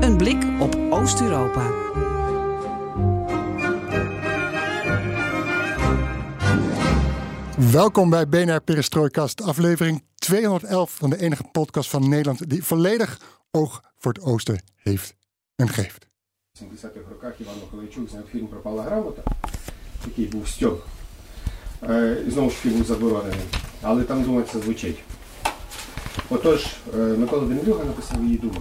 Een blik op Oost-Europa. Welkom bij BNR Perestrojkast, aflevering 211 van de enige podcast van Nederland die volledig oog voor het oosten heeft en geeft. In de 70-х роках Іван Миколайчук зняв фільм «Пропала грамота», який був стьоб. І знову ж фільм заборонений, але там думається звучить. Отож, Микола Демлюга написав її «Дума».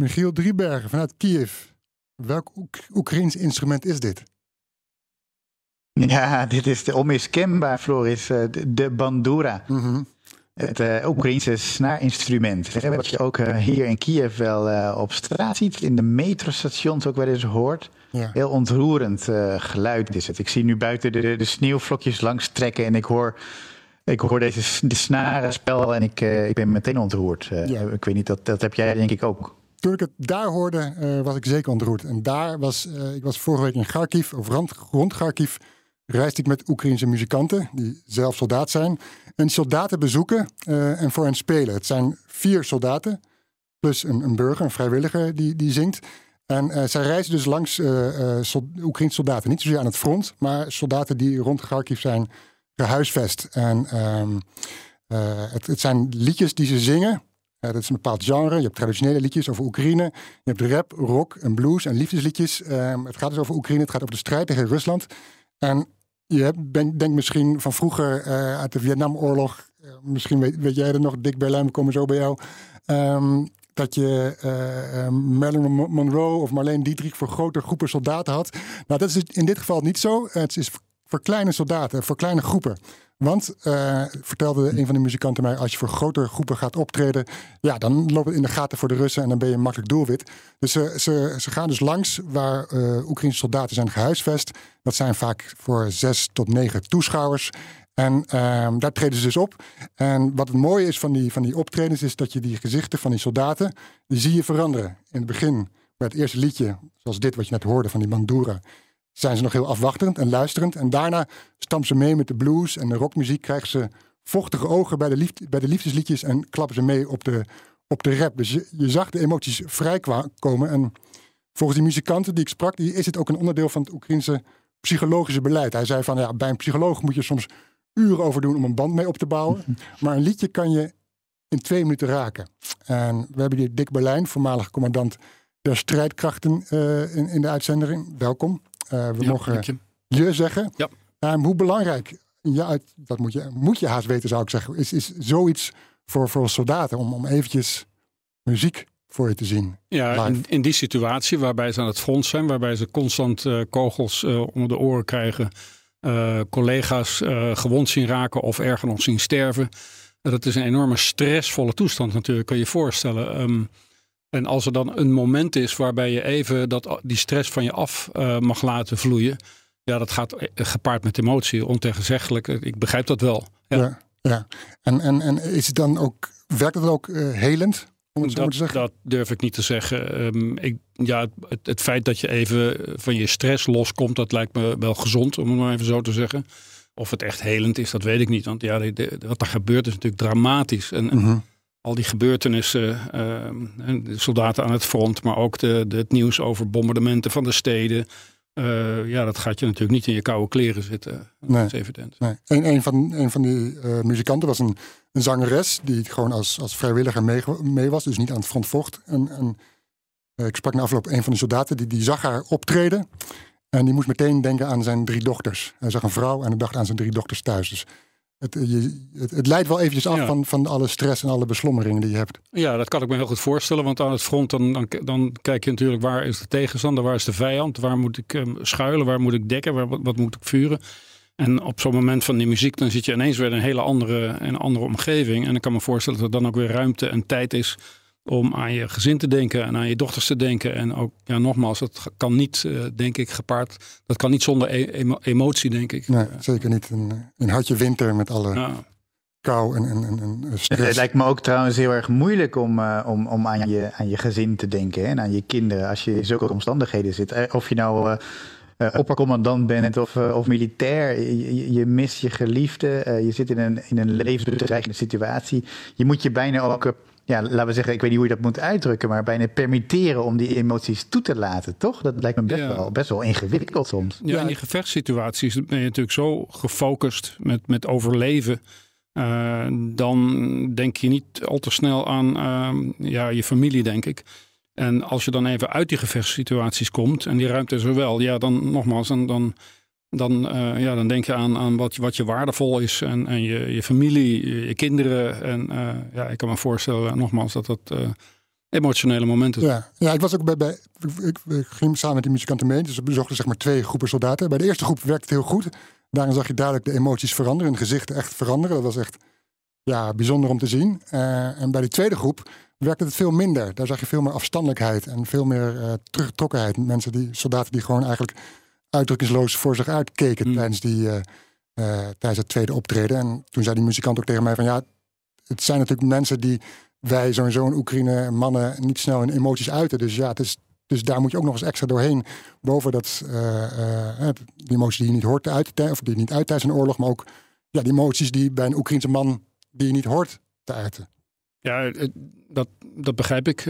Michiel Driebergen vanuit Kiev. Welk Oekraïns instrument is dit? Ja, dit is de onmiskenbaar, Floris, de Bandura. Mm-hmm. Het Oekraïense snaarinstrument. Wat je ook hier in Kiev wel op straat ziet. In de metrostations ook wel eens hoort. Ja. Heel ontroerend geluid is het. Ik zie nu buiten de sneeuwvlokjes langs trekken en ik hoor de snarenspel en ik ben meteen ontroerd. Ja. Ik weet niet, dat heb jij denk ik ook. Toen ik het daar hoorde, was ik zeker ontroerd. En daar was ik vorige week in Kharkiv, of rond Kharkiv, reisde ik met Oekraïense muzikanten, die zelf soldaat zijn. En soldaten bezoeken en voor hen spelen. Het zijn 4 soldaten, plus een burger, een vrijwilliger die zingt. En zij reizen dus langs Oekraïense soldaten. Niet zozeer aan het front, maar soldaten die rond Kharkiv zijn gehuisvest. En het zijn liedjes die ze zingen. Dat is een bepaald genre. Je hebt traditionele liedjes over Oekraïne. Je hebt rap, rock en blues en liefdesliedjes. Het gaat dus over Oekraïne. Het gaat over de strijd tegen Rusland. En je denkt misschien van vroeger uit de Vietnamoorlog. Misschien weet jij dat nog, Dick Berlijn, we komen zo bij jou. Dat je Marilyn Monroe of Marlene Dietrich voor grote groepen soldaten had. Nou, dat is in dit geval niet zo. Het is voor kleine soldaten, voor kleine groepen. Want, vertelde een van de muzikanten mij, als je voor grotere groepen gaat optreden, ja, dan loopt het in de gaten voor de Russen en dan ben je een makkelijk doelwit. Dus ze gaan dus langs waar Oekraïnse soldaten zijn gehuisvest. Dat zijn vaak voor 6 tot 9 toeschouwers. En daar treden ze dus op. En wat het mooie is van die optredens is dat je die gezichten van die soldaten, die zie je veranderen. In het begin, bij het eerste liedje, zoals dit wat je net hoorde van die Bandura, zijn ze nog heel afwachtend en luisterend. En daarna stampen ze mee met de blues en de rockmuziek. Krijgen ze vochtige ogen bij de liefdesliedjes en klappen ze mee op de rap. Dus je zag de emoties vrij komen. En volgens die muzikanten die ik sprak, is het ook een onderdeel van het Oekraïense psychologische beleid. Hij zei van, ja, bij een psycholoog moet je soms uren over doen om een band mee op te bouwen. Maar een liedje kan je in 2 minuten raken. En we hebben hier Dick Berlijn, voormalig commandant der strijdkrachten in de uitzending. Welkom. We mogen je zeggen. Ja. Hoe belangrijk, ja, dat moet je haast weten zou ik zeggen, is zoiets voor soldaten om eventjes muziek voor je te zien. Ja, in die situatie waarbij ze aan het front zijn, waarbij ze constant kogels onder de oren krijgen, collega's gewond zien raken of erger nog zien sterven. Dat is een enorme stressvolle toestand natuurlijk, kan je je voorstellen. En als er dan een moment is waarbij je even die stress van je af mag laten vloeien. Ja, dat gaat gepaard met emotie, ontegenzeggelijk. Ik begrijp dat wel. Ja, ja. En is het dan ook, werkt het ook helend? Om het zo te zeggen? Dat durf ik niet te zeggen. Het feit dat je even van je stress loskomt, dat lijkt me wel gezond, om het maar even zo te zeggen. Of het echt helend is, dat weet ik niet. Want ja, wat er gebeurt is natuurlijk dramatisch. En al die gebeurtenissen, de soldaten aan het front, maar ook het nieuws over bombardementen van de steden, Dat gaat je natuurlijk niet in je koude kleren zitten. Nee. Dat is evident. Nee. Een van die muzikanten was een zangeres die gewoon als vrijwilliger mee was. Dus niet aan het front vocht. En ik sprak na afloop een van de soldaten. Die zag haar optreden. En die moest meteen denken aan zijn 3 dochters. Hij zag een vrouw en hij dacht aan zijn 3 dochters thuis. Dus het leidt wel eventjes af van alle stress en alle beslommeringen die je hebt. Ja, dat kan ik me heel goed voorstellen. Want aan het front dan kijk je natuurlijk waar is de tegenstander, waar is de vijand. Waar moet ik schuilen, waar moet ik dekken, wat moet ik vuren. En op zo'n moment van die muziek dan zit je ineens weer in een hele andere omgeving. En ik kan me voorstellen dat er dan ook weer ruimte en tijd is om aan je gezin te denken en aan je dochters te denken. En ook, nogmaals, dat kan niet, denk ik, gepaard. Dat kan niet zonder emotie, denk ik. Nee, zeker niet. Een hartje winter met alle kou en stress. Het lijkt me ook trouwens heel erg moeilijk om aan je gezin te denken. Hè, en aan je kinderen, als je in zulke omstandigheden zit. Of je nou oppercommandant bent of militair. Je mist je geliefde. Je zit in een levensbedreigende situatie. Je moet je bijna ook... laten we zeggen, ik weet niet hoe je dat moet uitdrukken, maar bijna permitteren om die emoties toe te laten, toch? Dat lijkt me best wel ingewikkeld soms. Ja, in die gevechtssituaties ben je natuurlijk zo gefocust met overleven. Dan denk je niet al te snel aan je familie, denk ik. En als je dan even uit die gevechtssituaties komt en die ruimte is er wel, dan nogmaals, dan denk je aan wat je waardevol is en je familie, je kinderen. En ik kan me voorstellen, nogmaals, dat emotionele momenten zijn. Ja, ik was ook ik ging samen met die muzikanten mee. Dus we bezochten zeg maar 2 groepen soldaten. Bij de eerste groep werkte het heel goed. Daarin zag je duidelijk de emoties veranderen en gezichten echt veranderen. Dat was echt bijzonder om te zien. En bij die tweede groep werkte het veel minder. Daar zag je veel meer afstandelijkheid en veel meer teruggetrokkenheid. Soldaten die gewoon eigenlijk uitdrukkingsloos voor zich uitkeken tijdens het tweede optreden. En toen zei die muzikant ook tegen mij van het zijn natuurlijk mensen die wij sowieso in Oekraïne mannen niet snel in emoties uiten. Dus dus daar moet je ook nog eens extra doorheen. Boven dat die emoties die je niet hoort uit, of die je niet uit tijdens een oorlog, maar ook die emoties die bij een Oekraïense man die je niet hoort te uiten. Ja, dat begrijp ik.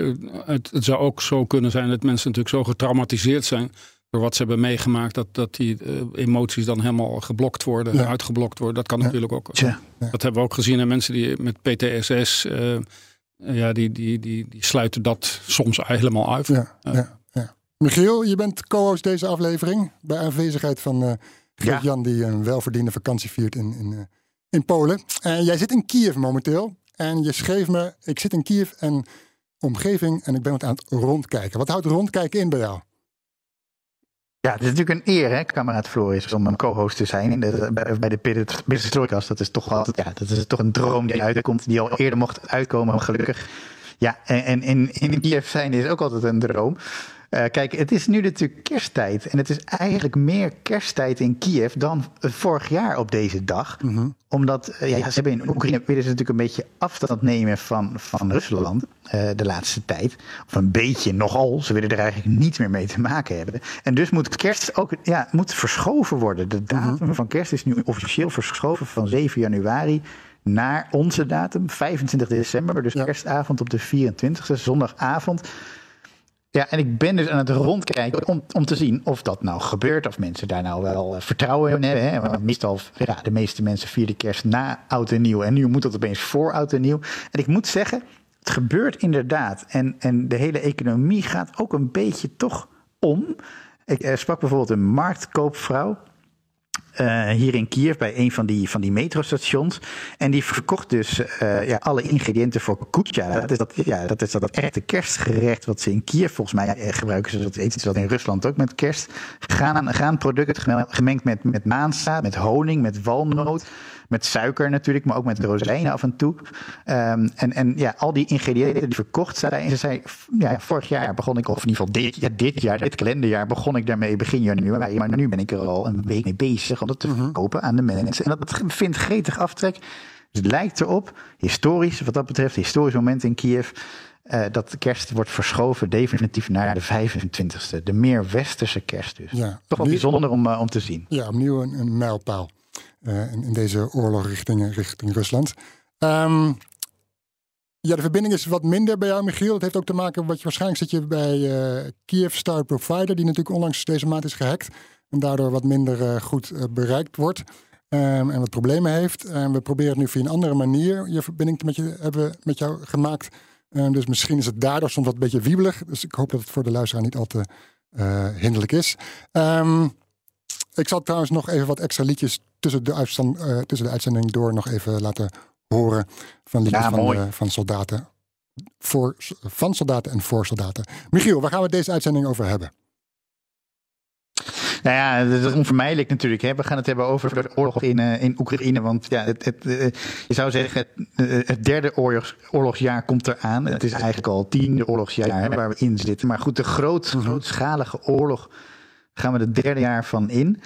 Het zou ook zo kunnen zijn dat mensen natuurlijk zo getraumatiseerd zijn door wat ze hebben meegemaakt, dat die emoties dan helemaal geblokt worden, uitgeblokt worden. Dat kan natuurlijk ook. Tja. Dat hebben we ook gezien aan mensen die met PTSS, die sluiten dat soms helemaal uit. Ja. Michiel, je bent co-host deze aflevering, bij aanwezigheid van Geert Jan, die een welverdiende vakantie viert in Polen. En jij zit in Kiev momenteel en je schreef me, ik zit in Kiev en omgeving en ik ben wat aan het rondkijken. Wat houdt rondkijken in bij jou? Ja, het is natuurlijk een eer, hè, kameraad Floris, om een co-host te zijn bij de Perestrojkast. Dat is toch altijd, dat is toch een droom die uitkomt, die al eerder mocht uitkomen, maar gelukkig. Ja, en in Kiev zijn is ook altijd een droom. Kijk, het is nu natuurlijk kersttijd. En het is eigenlijk meer kersttijd in Kiev dan vorig jaar op deze dag. Mm-hmm. Omdat ze hebben in Oekraïne willen ze natuurlijk een beetje afstand nemen van Rusland de laatste tijd. Of een beetje nogal. Ze willen er eigenlijk niets meer mee te maken hebben. En dus moet kerst ook moet verschoven worden. De datum van kerst is nu officieel verschoven van 7 januari naar onze datum, 25 december. Dus kerstavond op de 24e, zondagavond. Ja, en ik ben dus aan het rondkijken om te zien of dat nou gebeurt. Of mensen daar nou wel vertrouwen in hebben. Hè? Want meestal, de meeste mensen vieren kerst na oud en nieuw. En nu moet dat opeens voor oud en nieuw. En ik moet zeggen, het gebeurt inderdaad. En de hele economie gaat ook een beetje toch om. Ik sprak bijvoorbeeld een marktkoopvrouw hier in Kiev bij een van die metrostations. En die verkocht dus alle ingrediënten voor boetsja. Dat is dat echte kerstgerecht wat ze in Kiev volgens mij gebruiken. Ze eten dat in Rusland ook met kerst. Graanproducten gemengd met maanzaad, met honing, met walnoot. Met suiker natuurlijk, maar ook met rozijnen af en toe. En al die ingrediënten die verkocht zijn. Ze zei, vorig jaar begon ik, of in ieder geval dit kalenderjaar begon ik daarmee begin januari. Maar nu ben ik er al een week mee bezig om dat te verkopen aan de mensen. En dat vindt gretig aftrek. Dus het lijkt erop, historisch moment in Kiev, dat de kerst wordt verschoven definitief naar de 25e. De meer westerse kerst dus. Ja, toch wel bijzonder om te zien. Ja, opnieuw een mijlpaal. In deze oorlog richting Rusland. Ja, de verbinding is wat minder bij jou, Michiel. Dat heeft ook te maken met, waarschijnlijk zit je bij Kiev Star Provider, die natuurlijk onlangs deze maand is gehackt en daardoor wat minder goed bereikt wordt en wat problemen heeft. We proberen nu via een andere manier je verbinding met jou gemaakt. Dus misschien is het daardoor soms wat een beetje wiebelig. Dus ik hoop dat het voor de luisteraar niet al te hinderlijk is. Ik zal trouwens nog even wat extra liedjes tussen de uitzending door nog even laten horen van liedjes van soldaten en voor soldaten. Michiel, waar gaan we deze uitzending over hebben? Nou ja, dat is onvermijdelijk natuurlijk. Hè. We gaan het hebben over de oorlog in Oekraïne. Want ja, je zou zeggen, het derde oorlogsjaar komt eraan. Het is eigenlijk al het 10e oorlogsjaar waar we in zitten. Maar goed, de grootschalige oorlog gaan we het 3e jaar van in.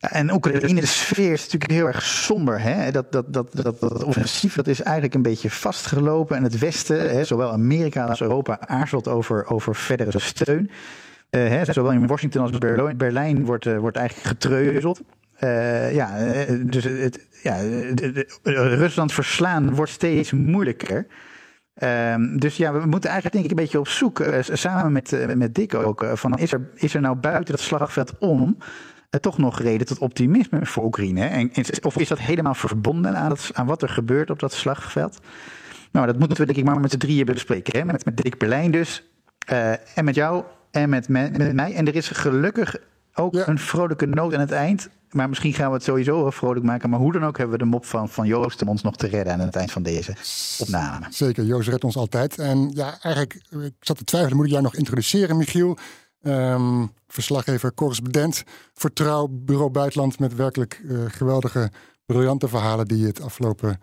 En Oekraïne, de sfeer is natuurlijk heel erg somber. Hè? Dat offensief dat is eigenlijk een beetje vastgelopen. En het Westen, hè, zowel Amerika als Europa, aarzelt over verdere steun. Zowel in Washington als in Berlijn wordt eigenlijk getreuzeld. Rusland verslaan wordt steeds moeilijker. Dus ja, we moeten eigenlijk denk ik een beetje op zoek, samen met Dick ook, van is er nou buiten dat slagveld om toch nog reden tot optimisme voor Oekraïne? Hè? Of is dat helemaal verbonden aan wat er gebeurt op dat slagveld? Nou, dat moeten we denk ik maar met z'n drieën bespreken. Hè? Met Dick Berlijn dus, en met jou en met mij. En er is gelukkig ook een vrolijke noot aan het eind. Maar misschien gaan we het sowieso wel vrolijk maken. Maar hoe dan ook hebben we de mop van Joost om ons nog te redden aan het eind van deze opname. Zeker, Joost redt ons altijd. En ja, eigenlijk, ik zat te twijfelen, moet ik jou nog introduceren, Michiel? Verslaggever, correspondent voor Trouw, Bureau Buitenland, met werkelijk geweldige, briljante verhalen die het afgelopen,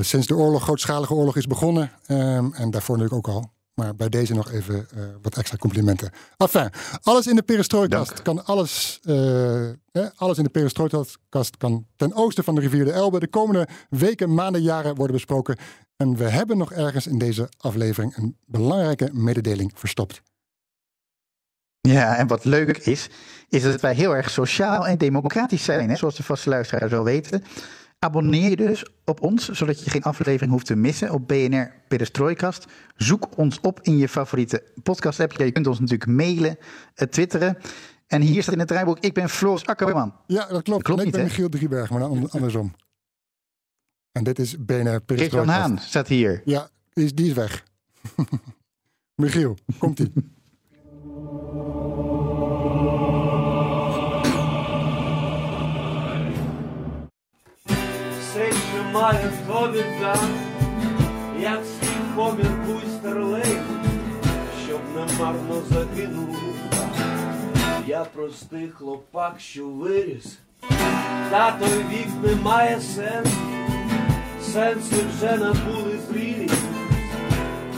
sinds de oorlog, grootschalige oorlog is begonnen. En daarvoor natuurlijk ook al. Maar bij deze nog even wat extra complimenten. Enfin, alles in de Perestrojkast kan alles in de Perestrojkast kan ten oosten van de rivier de Elbe de komende weken, maanden, jaren worden besproken. En we hebben nog ergens in deze aflevering een belangrijke mededeling verstopt. Ja, en wat leuk is dat wij heel erg sociaal en democratisch zijn, hè? Zoals de vaste luisteraars wel weten. Abonneer je dus op ons, zodat je geen aflevering hoeft te missen op BNR Perestrojkast. Zoek ons op in je favoriete podcast-app. Je kunt ons natuurlijk mailen, twitteren. En hier staat in het draaiboek, ik ben Floris Akkerman. Ja, dat klopt. Ik ben Michiel Driebergen, maar dan andersom. En dit is BNR Perestrojkast. Geert Jan Haan staat hier. Ja, die is weg. Michiel, komt-ie. Має сховіця, як свій комір буйстерлей, щоб немарно загинув. Я простий хлопак, що виріс, та той вік не має сенсу. Сенси вже набули зрілі,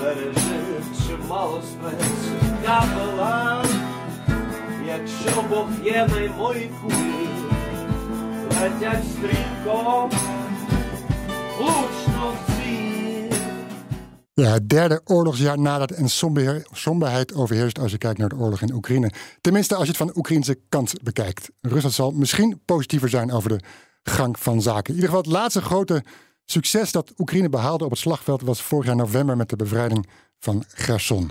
пережив чимало спеців. Капелан, якщо Бог є на моїй кулі, летять стрілком. Ja, het derde oorlogsjaar nadert en somberheid overheerst als je kijkt naar de oorlog in Oekraïne. Tenminste, als je het van de Oekraïnse kant bekijkt. Rusland zal misschien positiever zijn over de gang van zaken. In ieder geval, het laatste grote succes dat Oekraïne behaalde op het slagveld was vorig jaar november met de bevrijding van Kherson.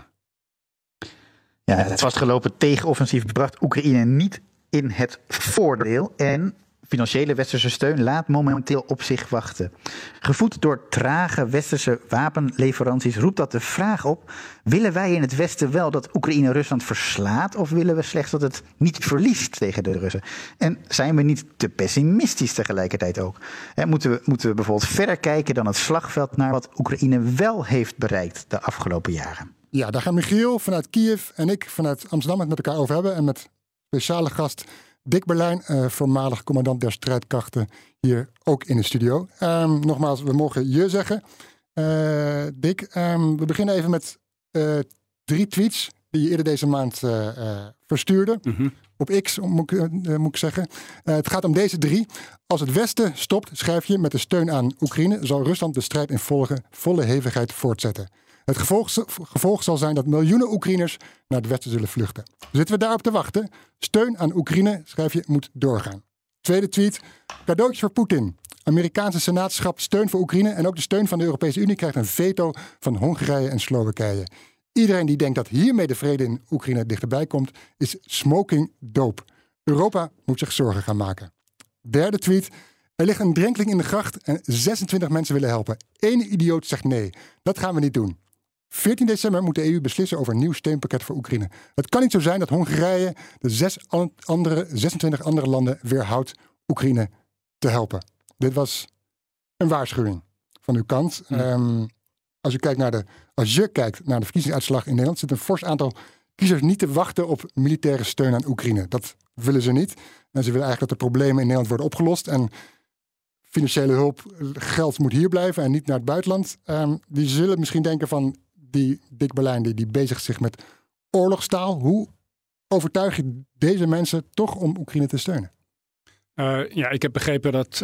Ja, het vastgelopen tegenoffensief bracht Oekraïne niet in het voordeel en financiële westerse steun laat momenteel op zich wachten. Gevoed door trage westerse wapenleveranties roept dat de vraag op: willen wij in het Westen wel dat Oekraïne Rusland verslaat, of willen we slechts dat het niet verliest tegen de Russen? En zijn we niet te pessimistisch tegelijkertijd ook? Moeten we bijvoorbeeld verder kijken dan het slagveld naar wat Oekraïne wel heeft bereikt de afgelopen jaren? Ja, daar gaan Michiel vanuit Kiev en ik vanuit Amsterdam het met elkaar over hebben en met speciale gast Dick Berlijn, voormalig commandant der strijdkrachten, hier ook in de studio. Nogmaals, we mogen je zeggen. Dick, we beginnen even met 3 tweets die je eerder deze maand verstuurde. Mm-hmm. Op X, moet ik zeggen. Het gaat om deze 3. Als het Westen stopt, schrijf je, met de steun aan Oekraïne zal Rusland de strijd in volle hevigheid voortzetten. Het gevolg zal zijn dat miljoenen Oekraïners naar het Westen zullen vluchten. Zitten we daarop te wachten? Steun aan Oekraïne, schrijf je, moet doorgaan. Tweede tweet. Cadeautjes voor Poetin. Amerikaanse senaatschap steun voor Oekraïne en ook de steun van de Europese Unie krijgt een veto van Hongarije en Slowakije. Iedereen die denkt dat hiermee de vrede in Oekraïne dichterbij komt, is smoking dope. Europa moet zich zorgen gaan maken. Derde tweet. Er ligt een drenkeling in de gracht en 26 mensen willen helpen. Eén idioot zegt nee. Dat gaan we niet doen. 14 december moet de EU beslissen over een nieuw steunpakket voor Oekraïne. Het kan niet zo zijn dat Hongarije de 26 andere landen weerhoudt Oekraïne te helpen. Dit was een waarschuwing van uw kant. Ja. Als je kijkt naar de verkiezingsuitslag in Nederland, zit een fors aantal kiezers niet te wachten op militaire steun aan Oekraïne. Dat willen ze niet. En ze willen eigenlijk dat de problemen in Nederland worden opgelost. En financiële hulp, geld moet hier blijven en niet naar het buitenland. Die zullen misschien denken van die Dick Berlijn, die bezigt zich met oorlogstaal. Hoe overtuig je deze mensen toch om Oekraïne te steunen? Ik heb begrepen dat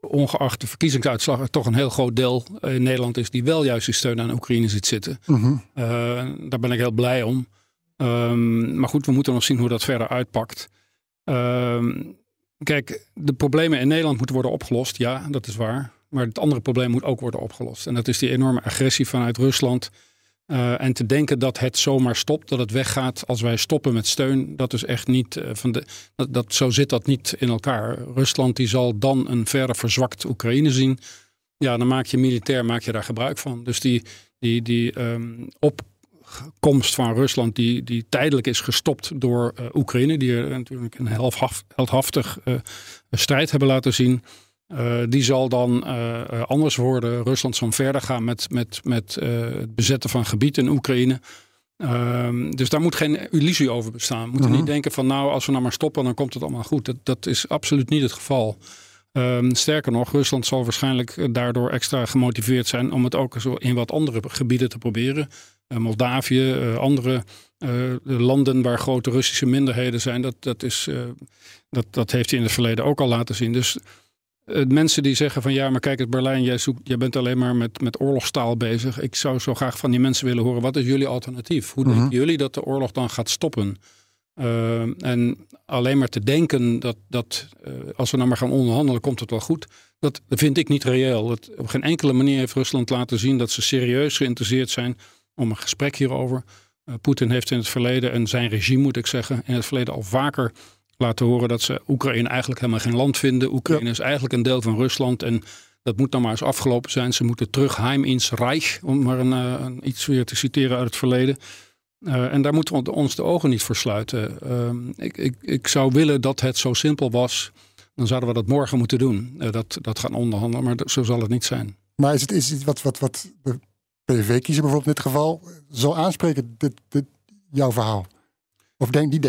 ongeacht de verkiezingsuitslag er toch een heel groot deel in Nederland is die wel juist die steun aan Oekraïne ziet zitten. Mm-hmm. Daar ben ik heel blij om. Maar goed, we moeten nog zien hoe dat verder uitpakt. Kijk, de problemen in Nederland moeten worden opgelost. Ja, dat is waar. Maar het andere probleem moet ook worden opgelost. En dat is die enorme agressie vanuit Rusland. En te denken dat het zomaar stopt, dat het weggaat als wij stoppen met steun, dat is echt niet. Zo zit dat niet in elkaar. Rusland die zal dan een verder verzwakt Oekraïne zien. Ja, dan maak je daar gebruik van. Dus die opkomst van Rusland die tijdelijk is gestopt door Oekraïne, die er natuurlijk een heldhaftig strijd hebben laten zien. Die zal dan anders worden. Rusland zal verder gaan met het bezetten van gebied in Oekraïne. Dus daar moet geen illusie over bestaan. We moeten niet denken van als we nou maar stoppen, dan komt het allemaal goed. Dat is absoluut niet het geval. Sterker nog, Rusland zal waarschijnlijk daardoor extra gemotiveerd zijn om het ook in wat andere gebieden te proberen. Moldavië, andere landen waar grote Russische minderheden zijn. Dat heeft hij in het verleden ook al laten zien. Dus mensen die zeggen van ja, maar kijk het Berlijn, jij bent alleen maar met oorlogstaal bezig. Ik zou zo graag van die mensen willen horen, wat is jullie alternatief? Hoe denken jullie dat de oorlog dan gaat stoppen? En alleen maar te denken dat als we nou maar gaan onderhandelen, komt het wel goed. Dat vind ik niet reëel. Op geen enkele manier heeft Rusland laten zien dat ze serieus geïnteresseerd zijn om een gesprek hierover. Poetin heeft in het verleden, en zijn regime moet ik zeggen, in het verleden al vaker laten horen dat ze Oekraïne eigenlijk helemaal geen land vinden. Oekraïne is eigenlijk een deel van Rusland en dat moet dan maar eens afgelopen zijn. Ze moeten terug heim ins Reich, om maar iets weer te citeren uit het verleden. En daar moeten we ons de ogen niet voor sluiten. Ik zou willen dat het zo simpel was. Dan zouden we dat morgen moeten doen. Dat gaan onderhandelen, maar zo zal het niet zijn. Maar is het wat de PVV-kiezer bijvoorbeeld in dit geval zal aanspreken, jouw verhaal? Of denkt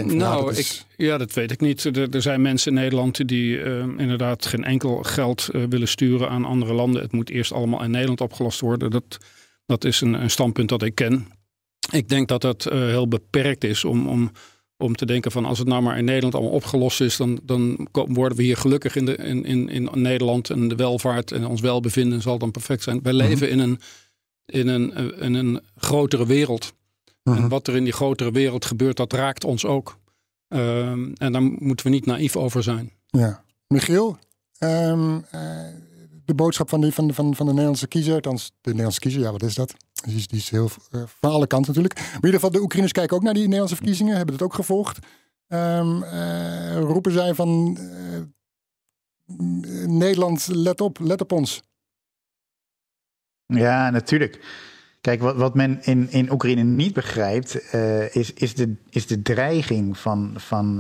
dat weet ik niet. Er zijn mensen in Nederland die inderdaad geen enkel geld willen sturen aan andere landen. Het moet eerst allemaal in Nederland opgelost worden. Dat is een standpunt dat ik ken. Ik denk dat heel beperkt is om te denken van als het nou maar in Nederland allemaal opgelost is, dan worden we hier gelukkig in Nederland en de welvaart en ons welbevinden zal dan perfect zijn. Wij leven in een grotere wereld. En wat er in die grotere wereld gebeurt, dat raakt ons ook. En daar moeten we niet naïef over zijn. Ja. Michiel, de boodschap van de Nederlandse kiezer, althans de Nederlandse kiezer, ja wat is dat? Die is heel van alle kanten natuurlijk. Maar in ieder geval, de Oekraïners kijken ook naar die Nederlandse verkiezingen, hebben het ook gevolgd. Roepen zij van Nederland, let op ons. Ja, natuurlijk. Kijk, wat men in Oekraïne niet begrijpt, is de dreiging van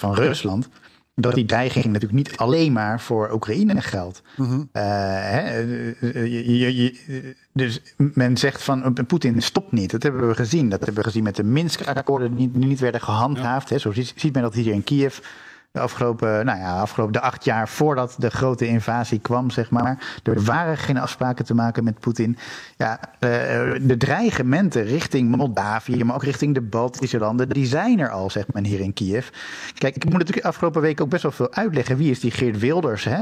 Rusland, dat die dreiging natuurlijk niet alleen maar voor Oekraïne geldt. Mm-hmm. Dus men zegt van Poetin stopt niet. Dat hebben we gezien. Dat hebben we gezien met de Minsk-akkoorden die niet werden gehandhaafd. Ja. Hè. Zo ziet men dat hier in Kiev. De afgelopen 8 jaar voordat de grote invasie kwam, zeg maar. Er waren geen afspraken te maken met Poetin. Ja, de dreigementen richting Moldavië, maar ook richting de Baltische landen, die zijn er al, zegt men hier in Kiev. Kijk, ik moet natuurlijk afgelopen week ook best wel veel uitleggen. Wie is die Geert Wilders? Hè?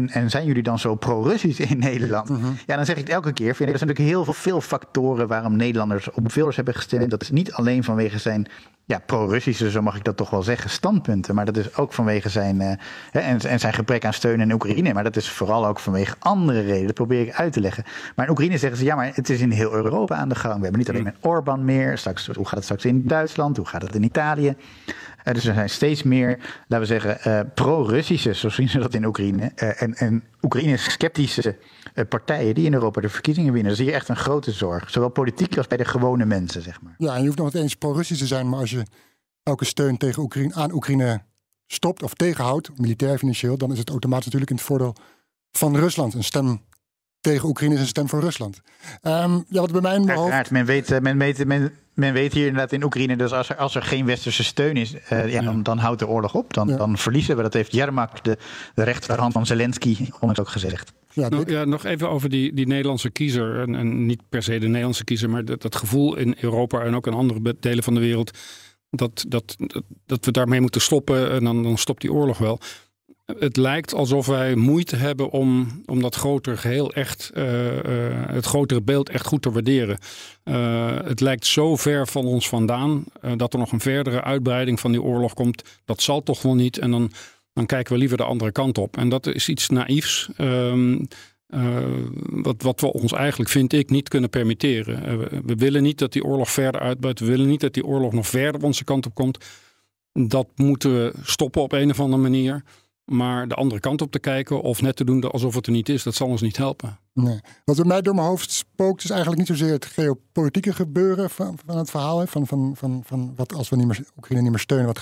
En zijn jullie dan zo pro-Russisch in Nederland? Mm-hmm. Ja, dan zeg ik het elke keer. Er zijn natuurlijk heel veel factoren waarom Nederlanders op Wilders hebben gestemd. Dat is niet alleen vanwege zijn ja, pro-Russische, zo mag ik dat toch wel zeggen, standpunten. Maar dat is ook vanwege zijn en zijn gebrek aan steun in Oekraïne. Maar dat is vooral ook vanwege andere redenen. Dat probeer ik uit te leggen. Maar in Oekraïne zeggen ze, ja, maar het is in heel Europa aan de gang. We hebben niet alleen met Orbán meer. Straks, hoe gaat het straks in Duitsland? Hoe gaat het in Italië? Dus er zijn steeds meer, laten we zeggen, pro-Russische, zo zien ze dat in Oekraïne, en Oekraïne-sceptische partijen die in Europa de verkiezingen winnen. Dat is hier echt een grote zorg, zowel politiek als bij de gewone mensen, zeg maar. Ja, en je hoeft nog niet eens pro-Russisch te zijn, maar als je elke steun tegen Oekraïne, aan Oekraïne stopt of tegenhoudt, militair, financieel, dan is het automatisch natuurlijk in het voordeel van Rusland. Een stem tegen Oekraïne is een stem voor Rusland. Ja, wat bij mij in mijn hoofd... Men weet hier inderdaad in Oekraïne, dus als er geen westerse steun is, dan houdt de oorlog op. Dan verliezen we. Dat heeft Jermak, de rechterhand van Zelensky, onlangs ook gezegd. Ja, nog even over die Nederlandse kiezer. En niet per se de Nederlandse kiezer, maar dat gevoel in Europa en ook in andere delen van de wereld, dat we daarmee moeten stoppen en dan stopt die oorlog wel. Het lijkt alsof wij moeite hebben om dat grotere geheel echt, het grotere beeld echt goed te waarderen. Het lijkt zo ver van ons vandaan dat er nog een verdere uitbreiding van die oorlog komt. Dat zal toch wel niet. En dan kijken we liever de andere kant op. En dat is iets naïefs. Wat we ons eigenlijk, vind ik, niet kunnen permitteren. We willen niet dat die oorlog verder uitbreidt. We willen niet dat die oorlog nog verder onze kant op komt. Dat moeten we stoppen op een of andere manier. Maar de andere kant op te kijken of net te doen alsof het er niet is, dat zal ons niet helpen. Nee. Wat bij mij door mijn hoofd spookt is eigenlijk niet zozeer het geopolitieke gebeuren van het verhaal. Van wat als we Oekraïne niet meer steunen, wat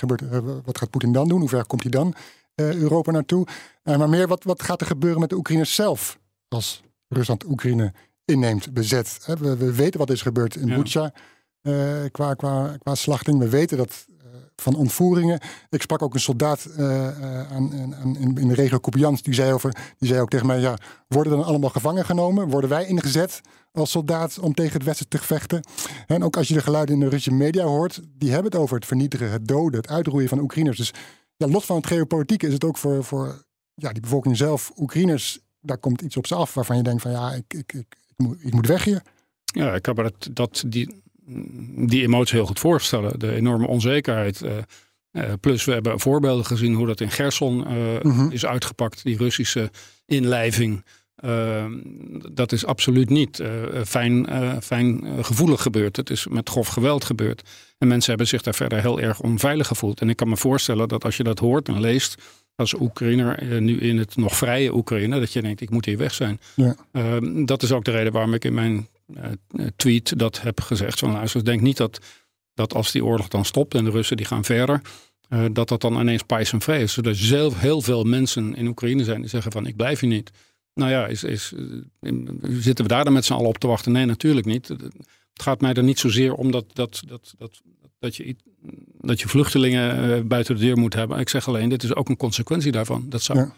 gaat Poetin dan doen? Hoe ver komt hij dan Europa naartoe? Maar meer wat gaat er gebeuren met de Oekraïners zelf als Rusland Oekraïne inneemt, bezet? We weten wat is gebeurd in Boetsja qua slachting. We weten dat... van ontvoeringen. Ik sprak ook een soldaat in de regio Kupiansk. Die zei ook tegen mij, ja, worden dan allemaal gevangen genomen? Worden wij ingezet als soldaat om tegen het Westen te vechten? En ook als je de geluiden in de Russische media hoort, die hebben het over het vernietigen, het doden, het uitroeien van Oekraïners. Dus ja, los van het geopolitieke is het ook voor die bevolking zelf, Oekraïners, daar komt iets op ze af waarvan je denkt van ja, ik moet weg hier. Ja, ik heb die emotie heel goed voorstellen. De enorme onzekerheid. Plus we hebben voorbeelden gezien hoe dat in Kherson is uitgepakt. Die Russische inlijving. Dat is absoluut niet fijngevoelig gebeurd. Het is met grof geweld gebeurd. En mensen hebben zich daar verder heel erg onveilig gevoeld. En ik kan me voorstellen dat als je dat hoort en leest als Oekraïner, nu in het nog vrije Oekraïne, dat je denkt, ik moet hier weg zijn. Ja. Dat is ook de reden waarom ik in mijn tweet dat heb gezegd van luister, denk niet dat als die oorlog dan stopt en de Russen die gaan verder, dat dan ineens pais en vrij is. Er zijn heel veel mensen in Oekraïne zijn die zeggen van ik blijf hier niet. Nou ja, zitten we daar dan met z'n allen op te wachten? Nee, natuurlijk niet. Het gaat mij er niet zozeer om dat je vluchtelingen buiten de deur moet hebben. Ik zeg alleen, dit is ook een consequentie daarvan. Dat zou. Ja.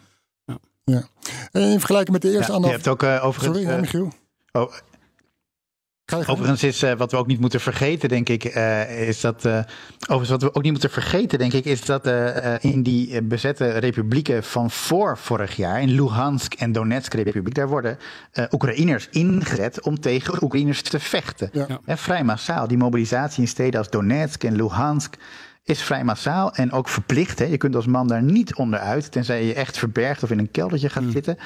Ja. Ja. En in vergelijking met de eerste aandacht. Je hebt ook overigens. Sorry, Michiel. Overigens is wat we ook niet moeten vergeten, denk ik, in die bezette republieken van voor vorig jaar, in Luhansk en Donetsk republiek, daar worden Oekraïners ingezet om tegen Oekraïners te vechten. Ja. Ja. Vrij massaal. Die mobilisatie in steden als Donetsk en Luhansk is vrij massaal en ook verplicht. Hè? Je kunt als man daar niet onderuit, tenzij je echt verbergt of in een keldertje gaat zitten.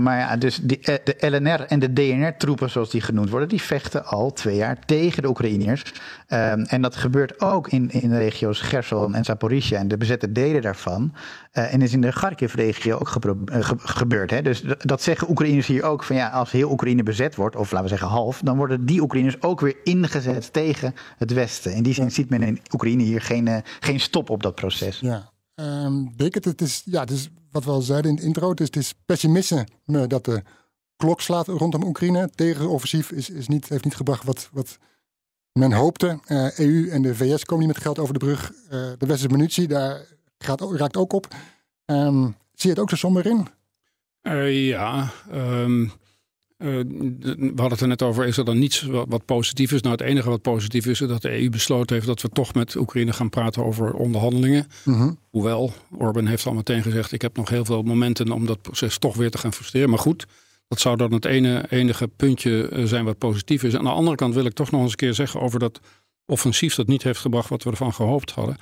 Maar ja, dus de LNR en de DNR-troepen, zoals die genoemd worden, die vechten al 2 jaar tegen de Oekraïners. En dat gebeurt ook in de regio's Kherson en Zaporizhzhia en de bezette delen daarvan. En is in de Kharkiv-regio ook gebeurd. Hè? Dus dat zeggen Oekraïners hier ook, van ja, als heel Oekraïne bezet wordt, of laten we zeggen half, dan worden die Oekraïners ook weer ingezet tegen het Westen. In die zin ziet men in Oekraïne hier geen stop op dat proces. Ja, Dick, het is wat we al zeiden in het intro. Het is pessimisme dat de klok slaat rondom Oekraïne. Tegenoffensief heeft niet gebracht wat men hoopte. EU en de VS komen niet met geld over de brug. De westerse munitie, daar raakt ook op. Zie je het ook zo somber in? We hadden het er net over, is er dan niets wat positief is? Nou, het enige wat positief is dat de EU besloten heeft dat we toch met Oekraïne gaan praten over onderhandelingen. Mm-hmm. Hoewel, Orbán heeft al meteen gezegd, ik heb nog heel veel momenten om dat proces toch weer te gaan frustreren. Maar goed, dat zou dan het enige puntje zijn wat positief is. Aan de andere kant wil ik toch nog eens een keer zeggen over dat offensief dat niet heeft gebracht wat we ervan gehoopt hadden.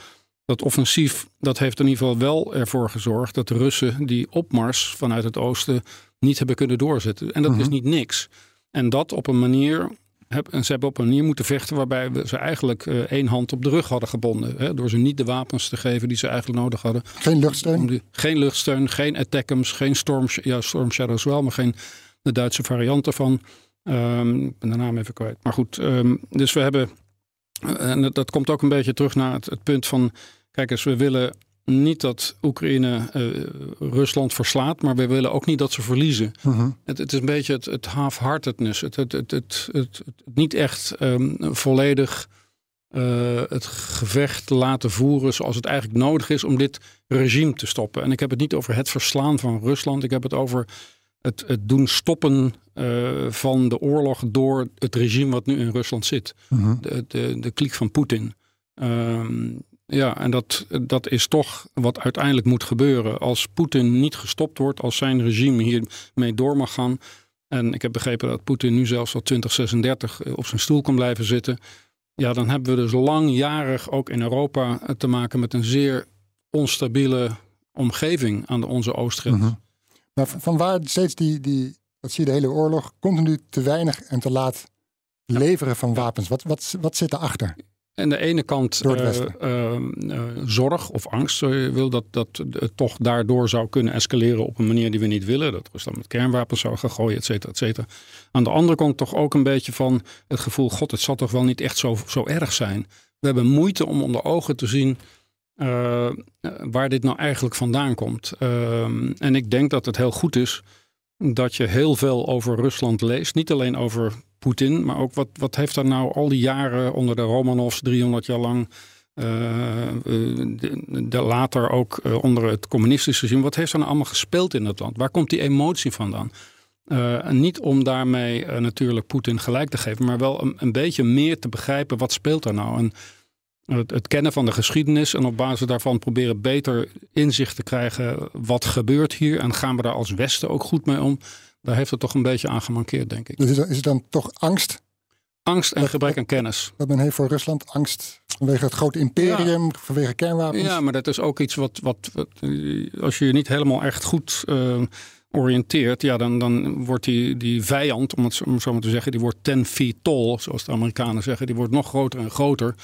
Dat offensief, dat heeft in ieder geval wel ervoor gezorgd dat de Russen die opmars vanuit het oosten niet hebben kunnen doorzetten. En dat is niet niks. En dat op een manier, en ze hebben op een manier moeten vechten waarbij we ze eigenlijk één hand op de rug hadden gebonden. Hè, door ze niet de wapens te geven die ze eigenlijk nodig hadden. Geen luchtsteun? Geen luchtsteun, geen attackums, geen storm shadows wel, maar geen de Duitse variant ervan. Ik ben de naam even kwijt. Maar goed, dus we hebben... En dat komt ook een beetje terug naar het punt van... Kijk eens, we willen niet dat Oekraïne Rusland verslaat... maar we willen ook niet dat ze verliezen. Het is een beetje het half-heartedness. Het niet echt volledig het gevecht laten voeren... zoals het eigenlijk nodig is om dit regime te stoppen. En ik heb het niet over het verslaan van Rusland. Ik heb het over het doen stoppen... van de oorlog door het regime wat nu in Rusland zit. De kliek van Poetin. En dat is toch wat uiteindelijk moet gebeuren. Als Poetin niet gestopt wordt, als zijn regime hiermee door mag gaan. En ik heb begrepen dat Poetin nu zelfs tot 2036 op zijn stoel kan blijven zitten. Ja, dan hebben we dus langjarig ook in Europa te maken met een zeer onstabiele omgeving aan onze oostgrens. Maar vanwaar steeds die dat zie je de hele oorlog, continu te weinig en te laat leveren van wapens. Wat zit daarachter? Aan de ene kant zorg of angst. Wil dat het toch daardoor zou kunnen escaleren op een manier die we niet willen. Dat Rusland met kernwapens zou gaan gooien, et cetera, et cetera. Aan de andere kant toch ook een beetje van het gevoel... God, het zal toch wel niet echt zo erg zijn. We hebben moeite om onder ogen te zien... waar dit nou eigenlijk vandaan komt. En ik denk dat het heel goed is... dat je heel veel over Rusland leest. Niet alleen over Poetin, maar ook wat heeft daar nou al die jaren... onder de Romanovs, 300 jaar lang... later ook onder het communistische regime... wat heeft er nou allemaal gespeeld in dat land? Waar komt die emotie vandaan? Niet om daarmee natuurlijk Poetin gelijk te geven... maar wel een beetje meer te begrijpen wat speelt er nou... En, het kennen van de geschiedenis en op basis daarvan proberen beter inzicht te krijgen wat gebeurt hier. En gaan we daar als Westen ook goed mee om? Daar heeft het toch een beetje aan gemankeerd, denk ik. Dus is het dan toch angst? Angst en gebrek aan kennis. Dat men heeft voor Rusland angst vanwege het grote imperium, vanwege kernwapens. Ja, maar dat is ook iets wat als je je niet helemaal echt goed oriënteert. Ja, dan wordt die vijand, om het zo maar te zeggen, die wordt 10 feet tall, zoals de Amerikanen zeggen. Die wordt nog groter en groter.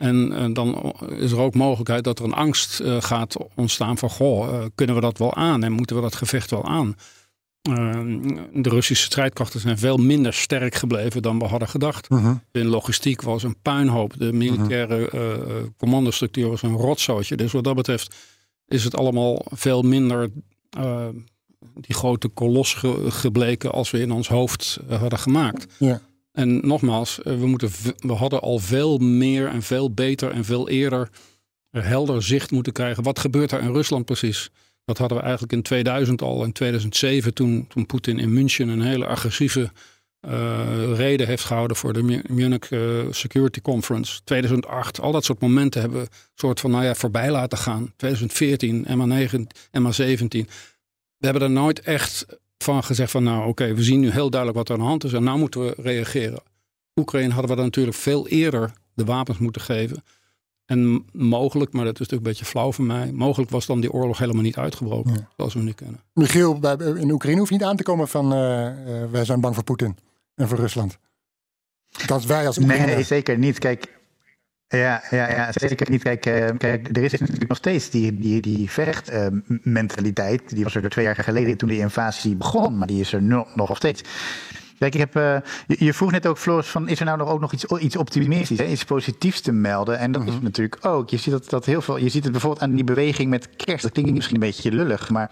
En dan is er ook mogelijkheid dat er een angst gaat ontstaan van... kunnen we dat wel aan en moeten we dat gevecht wel aan? De Russische strijdkrachten zijn veel minder sterk gebleven dan we hadden gedacht. De logistiek was een puinhoop. De militaire commandostructuur was een rotzootje. Dus wat dat betreft is het allemaal veel minder die grote kolos gebleken... als we in ons hoofd hadden gemaakt. Ja. En nogmaals, we hadden al veel meer en veel beter en veel eerder helder zicht moeten krijgen. Wat gebeurt er in Rusland precies? Dat hadden we eigenlijk in 2000 al, in 2007, toen Poetin in München een hele agressieve reden heeft gehouden voor de Munich Security Conference. 2008, al dat soort momenten hebben we een soort van voorbij laten gaan. 2014, MA9, MA17. We hebben er nooit echt... van gezegd van we zien nu heel duidelijk wat er aan de hand is... en nou moeten we reageren. Oekraïne hadden we dan natuurlijk veel eerder de wapens moeten geven. En mogelijk, maar dat is natuurlijk een beetje flauw van mij... mogelijk was dan die oorlog helemaal niet uitgebroken, zoals we nu kennen. Michiel, in Oekraïne hoeft niet aan te komen van... wij zijn bang voor Poetin en voor Rusland. Dat wij als Oekraïne... Nee, zeker niet. Kijk... Ja, zeker niet. Kijk, er is natuurlijk nog steeds die vechtmentaliteit. Die was er 2 jaar geleden toen die invasie begon, maar die is er nog steeds. Kijk, je vroeg net ook, Floris, van is er nou ook nog iets optimistisch, iets positiefs te melden? En dat is natuurlijk ook. Je ziet dat heel veel. Je ziet het bijvoorbeeld aan die beweging met kerst. Dat klinkt misschien een beetje lullig, maar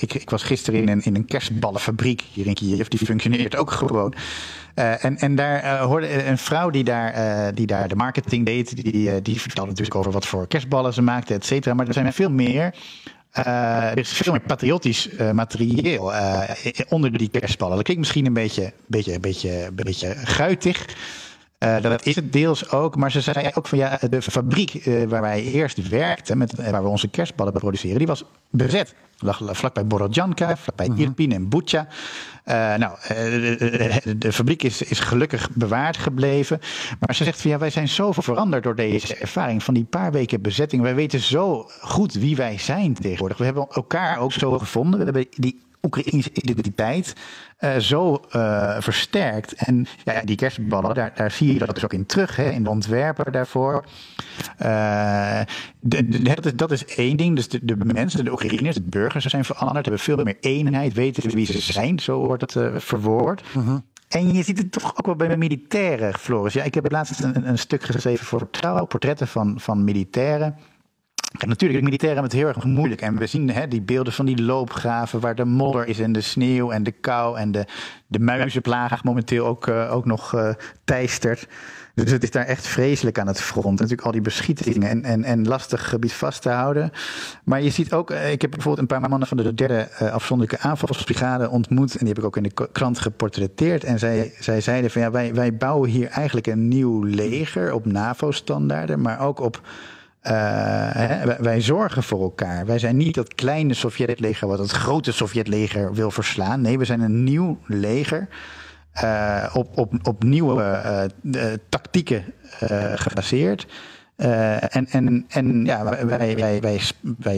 ik was gisteren in een kerstballenfabriek hier in Kiev. Die functioneert ook gewoon. En daar hoorde een vrouw die daar de marketing deed. Die vertelde natuurlijk over wat voor kerstballen ze maakte, et cetera. Maar er zijn veel meer. Er is veel meer patriotisch materieel onder die kerstballen. Dat klinkt misschien een beetje guitig. Dat is het deels ook, maar ze zei ook van ja, de fabriek waar wij eerst werkten, waar we onze kerstballen produceren, die was bezet. Lag vlakbij Borodjanka, vlakbij Irpin en Boetsja. De fabriek is gelukkig bewaard gebleven. Maar ze zegt van ja, wij zijn zoveel veranderd door deze ervaring van die paar weken bezetting. Wij weten zo goed wie wij zijn tegenwoordig. We hebben elkaar ook zo gevonden. We hebben die Oekraïnse identiteit versterkt. En ja, die kerstballen, daar zie je dat dus ook in terug, hè, in de ontwerpen daarvoor. Dat is één ding. Dus de mensen, de Oekraïners, de burgers zijn veranderd, hebben veel meer eenheid, weten wie ze zijn. Zo wordt het verwoord. Mm-hmm. En je ziet het toch ook wel bij de militairen, Floris. Ja, ik heb laatst een stuk geschreven voor Trouw, portretten van militairen. Kijk, natuurlijk, de militairen hebben het heel erg moeilijk. En we zien die beelden van die loopgraven waar de modder is en de sneeuw en de kou en de muizenplaag momenteel ook nog teistert. Dus het is daar echt vreselijk aan het front. En natuurlijk al die beschietingen en lastig gebied vast te houden. Maar je ziet ook, ik heb bijvoorbeeld een paar mannen van de 3e afzonderlijke aanvalsbrigade ontmoet. En die heb ik ook in de krant geportretteerd. En zij zeiden van ja, wij bouwen hier eigenlijk een nieuw leger op NAVO-standaarden, maar ook op... Wij zorgen voor elkaar. Wij zijn niet dat kleine Sovjetleger wat het grote Sovjetleger wil verslaan. Nee, we zijn een nieuw leger op nieuwe tactieken gebaseerd.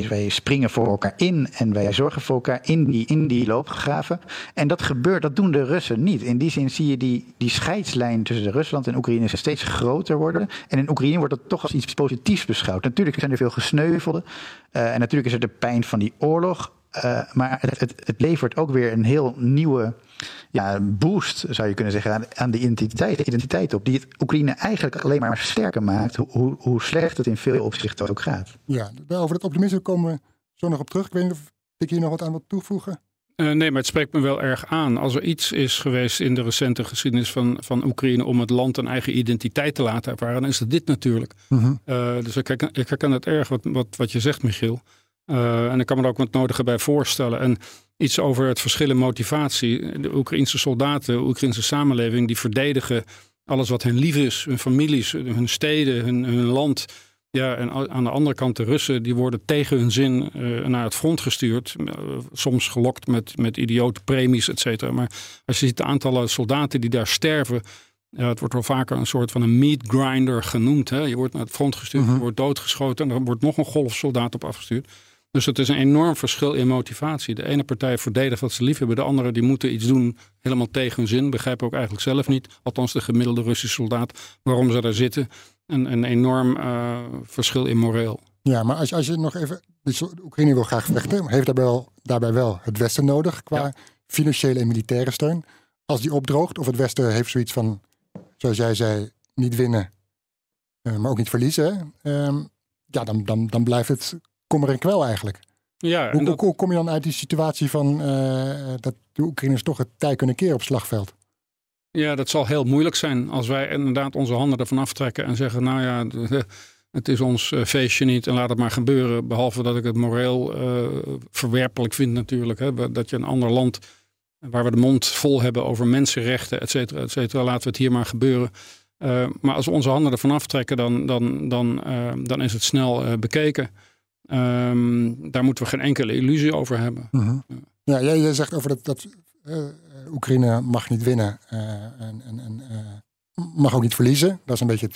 Wij springen voor elkaar in en wij zorgen voor elkaar in die loopgraven. En dat doen de Russen niet. In die zin zie je die scheidslijn tussen Rusland en Oekraïne steeds groter worden. En in Oekraïne wordt dat toch als iets positiefs beschouwd. Natuurlijk zijn er veel gesneuvelden en natuurlijk is er de pijn van die oorlog. Maar het levert ook weer een heel nieuwe boost, zou je kunnen zeggen, aan de identiteit op. Die het Oekraïne eigenlijk alleen maar sterker maakt, hoe slecht het in veel opzichten ook gaat. Ja, over dat optimisme komen we zo nog op terug. Ik weet niet of ik hier nog wat aan wil toevoegen. Nee, maar het spreekt me wel erg aan. Als er iets is geweest in de recente geschiedenis van Oekraïne om het land een eigen identiteit te laten ervaren, dan is dat dit natuurlijk. Mm-hmm. Dus ik herken dat erg wat je zegt, Michiel. En ik kan me er ook wat nodige bij voorstellen. En iets over het verschil in motivatie. De Oekraïnse soldaten, de Oekraïnse samenleving, die verdedigen alles wat hen lief is. Hun families, hun steden, hun land. Ja, en aan de andere kant de Russen, die worden tegen hun zin naar het front gestuurd. Soms gelokt met idiote premies, et cetera. Maar als je ziet de aantallen soldaten die daar sterven. Het wordt wel vaker een soort van een meat grinder genoemd. Hè? Je wordt naar het front gestuurd, je wordt doodgeschoten en er wordt nog een golf soldaat op afgestuurd. Dus het is een enorm verschil in motivatie. De ene partij verdedigt wat ze lief hebben. De andere die moeten iets doen helemaal tegen hun zin. Begrijpen ook eigenlijk zelf niet. Althans de gemiddelde Russische soldaat. Waarom ze daar zitten. Een enorm verschil in moreel. Ja, maar als je nog even... Oekraïne wil graag vechten. Heeft daarbij wel het Westen nodig. Qua financiële en militaire steun. Als die opdroogt. Of het Westen heeft zoiets van... Zoals jij zei, niet winnen. Maar ook niet verliezen. Dan blijft het... Kommer en kwel eigenlijk. Ja, en hoe kom je dan uit die situatie van dat de Oekraïners toch het tij kunnen keren op het slagveld? Ja, dat zal heel moeilijk zijn als wij inderdaad onze handen ervan aftrekken en zeggen, nou ja, het is ons feestje niet en laat het maar gebeuren. Behalve dat ik het moreel verwerpelijk vind natuurlijk. Hè, dat je een ander land waar we de mond vol hebben over mensenrechten, et cetera, laten we het hier maar gebeuren. Maar als we onze handen ervan aftrekken, dan is het snel bekeken. Daar moeten we geen enkele illusie over hebben. Uh-huh. Ja, jij zegt over dat Oekraïne mag niet winnen en mag ook niet verliezen. Dat is een beetje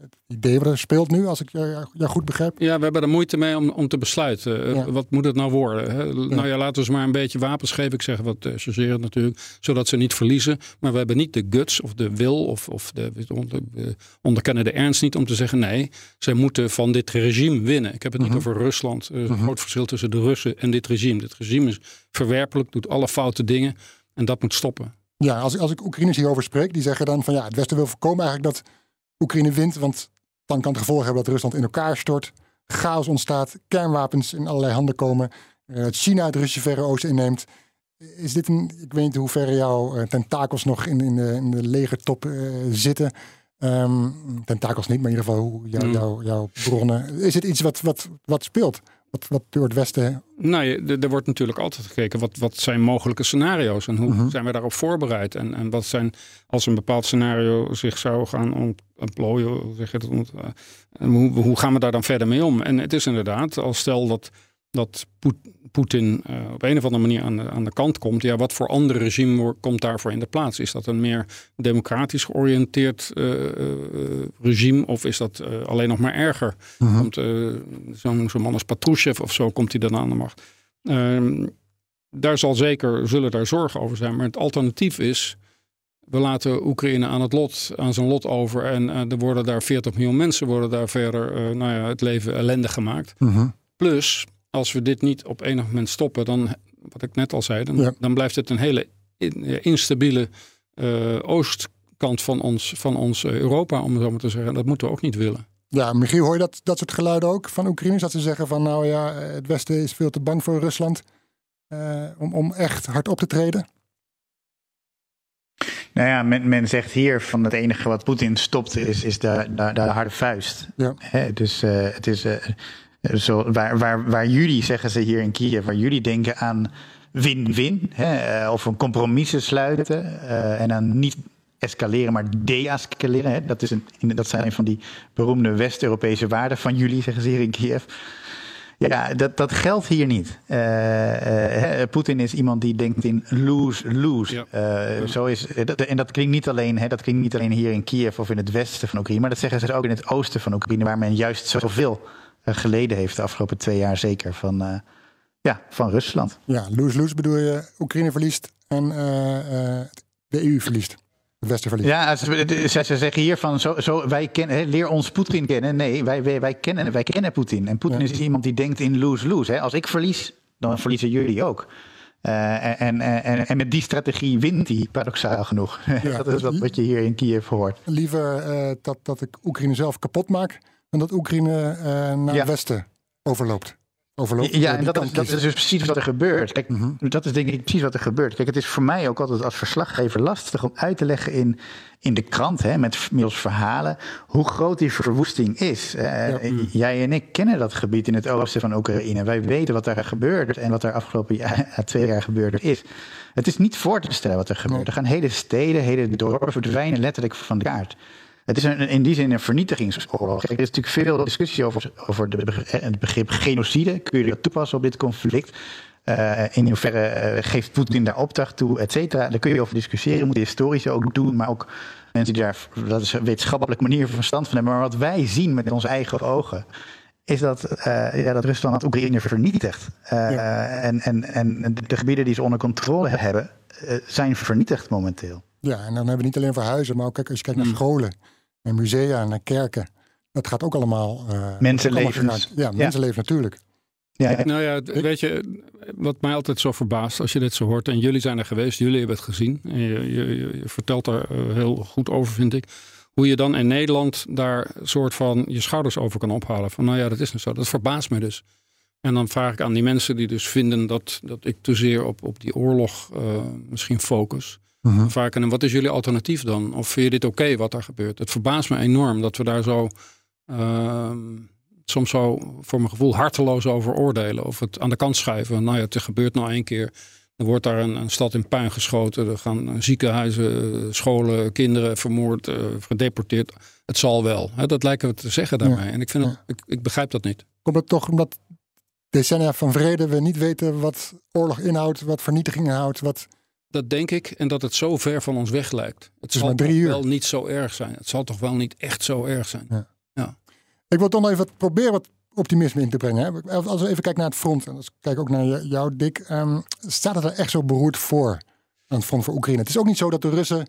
het idee wat er speelt nu, als ik jou goed begrijp. Ja, we hebben er moeite mee om te besluiten. Wat moet het nou worden? Hè? Ja. Nou ja, laten we ze maar een beetje wapens geven. Ik zeg wat zozeer natuurlijk, zodat ze niet verliezen. Maar we hebben niet de guts of de wil of de onderkennen de ernst niet om te zeggen nee, zij moeten van dit regime winnen. Ik heb het niet over Rusland. Er is een groot verschil tussen de Russen en dit regime. Dit regime is verwerpelijk, doet alle foute dingen en dat moet stoppen. Ja, als ik Oekraïners hierover spreek, die zeggen dan van ja, het Westen wil voorkomen eigenlijk dat Oekraïne wint, want dan kan het gevolg hebben dat Rusland in elkaar stort, chaos ontstaat, kernwapens in allerlei handen komen, dat China het Russische Verre Oosten inneemt. Is dit ik weet niet hoe ver jouw tentakels nog in de legertop zitten. Tentakels niet, maar in ieder geval jouw bronnen. Is het iets wat speelt? Wat door het Westen... Nou, er wordt natuurlijk altijd gekeken wat zijn mogelijke scenario's en hoe zijn we daarop voorbereid. En wat zijn, als een bepaald scenario zich zou gaan ontplooien, hoe gaan we daar dan verder mee om? En het is inderdaad, als stel dat Poetin op een of andere manier aan de kant komt. Ja, wat voor ander regime komt daarvoor in de plaats? Is dat een meer democratisch georiënteerd regime? Of is dat alleen nog maar erger? Komt zo'n man als Perestrojkast of zo, komt hij dan aan de macht? Daar zullen zorgen over zijn. Maar het alternatief is... we laten Oekraïne aan zijn lot over. En er worden daar 40 miljoen mensen verder het leven ellendig gemaakt. Plus... als we dit niet op enig moment stoppen, dan, wat ik net al zei, dan blijft het een hele instabiele oostkant van ons Europa, om het zo maar te zeggen. Dat moeten we ook niet willen. Ja, Michiel, hoor je dat soort geluiden ook van Oekraïners? Dat ze zeggen van, nou ja, het Westen is veel te bang voor Rusland om echt hard op te treden? Nou ja, men zegt hier van het enige wat Poetin stopt is de harde vuist. Ja. Hè, dus het is... Waar jullie, zeggen ze hier in Kiev, waar jullie denken aan win-win, hè, of een compromissen sluiten en aan niet escaleren, maar deescaleren. Hè. Dat zijn een van die beroemde West-Europese waarden van jullie, zeggen ze hier in Kiev. Ja, dat geldt hier niet. Poetin is iemand die denkt in lose-lose. Ja. En dat klinkt niet alleen, hier in Kiev of in het westen van Oekraïne, maar dat zeggen ze ook in het oosten van Oekraïne, waar men juist zoveel geleden heeft de afgelopen 2 jaar zeker van Rusland. Ja, lose-lose bedoel je, Oekraïne verliest en de EU verliest. Het Westen verliest. Ja, ze zeggen hier van, wij kennen, leer ons Poetin kennen. Nee, wij kennen Poetin. En Poetin is iemand die denkt in lose-lose. Als ik verlies, dan verliezen jullie ook. En met die strategie wint hij, paradoxaal genoeg. Ja, dat is wat je hier in Kiev hoort. Liever dat ik Oekraïne zelf kapot maak... en dat Oekraïne naar het westen overloopt. Ja, en dat is dus precies wat er gebeurt. Kijk, dat is denk ik precies wat er gebeurt. Kijk, het is voor mij ook altijd als verslaggever lastig om uit te leggen in de krant, hè, middels verhalen, hoe groot die verwoesting is. Jij en ik kennen dat gebied in het oosten van Oekraïne. Wij weten wat daar gebeurt en wat er afgelopen 2 jaar gebeurd is. Het is niet voor te stellen wat er gebeurt. Er gaan hele steden, hele dorpen verdwijnen letterlijk van de kaart. Het is in die zin een vernietigingsoorlog. Er is natuurlijk veel discussie over het begrip genocide. Kun je dat toepassen op dit conflict? In hoeverre geeft Poetin daar opdracht toe, et cetera? Daar kun je over discussiëren. Moet je historici ook doen, maar ook mensen die daar dat is een wetenschappelijke manier van verstand van hebben. Maar wat wij zien met onze eigen ogen, is dat Rusland Oekraïne vernietigt. En de gebieden die ze onder controle hebben, zijn vernietigd momenteel. Ja, en dan hebben we niet alleen voor huizen, maar ook als je kijkt naar scholen en musea, naar kerken. Dat gaat ook allemaal... mensenlevens. Ja, mensenleven natuurlijk. Ja, ja. Nou ja, weet je, wat mij altijd zo verbaast als je dit zo hoort. En jullie zijn er geweest, jullie hebben het gezien. En je vertelt daar heel goed over, vind ik. Hoe je dan in Nederland daar soort van je schouders over kan ophalen. Van nou ja, dat is niet zo. Dat verbaast me dus. En dan vraag ik aan die mensen die dus vinden dat ik te zeer op die oorlog misschien focus... Vaak, en wat is jullie alternatief dan? Of vind je dit oké wat daar gebeurt? Het verbaast me enorm dat we daar zo... soms zo, voor mijn gevoel, harteloos over oordelen. Of het aan de kant schuiven. Nou ja, het gebeurt nou 1 keer. Er wordt daar een stad in puin geschoten. Er gaan ziekenhuizen, scholen, kinderen vermoord, gedeporteerd. Het zal wel. Hè, dat lijken we te zeggen daarmee. Ja, en ik vind ik begrijp dat niet. Komt het toch omdat decennia van vrede we niet weten wat oorlog inhoudt, wat vernietiging inhoudt, wat... Dat denk ik, en dat het zo ver van ons weg lijkt. Het zal toch wel niet zo erg zijn. Het zal toch wel niet echt zo erg zijn. Ja. Ja. Ik wil dan even proberen wat optimisme in te brengen. Hè. Als we even kijken naar het front, en als ik kijk ook naar jou, Dick. Staat het er echt zo beroerd voor aan het front voor Oekraïne? Het is ook niet zo dat de Russen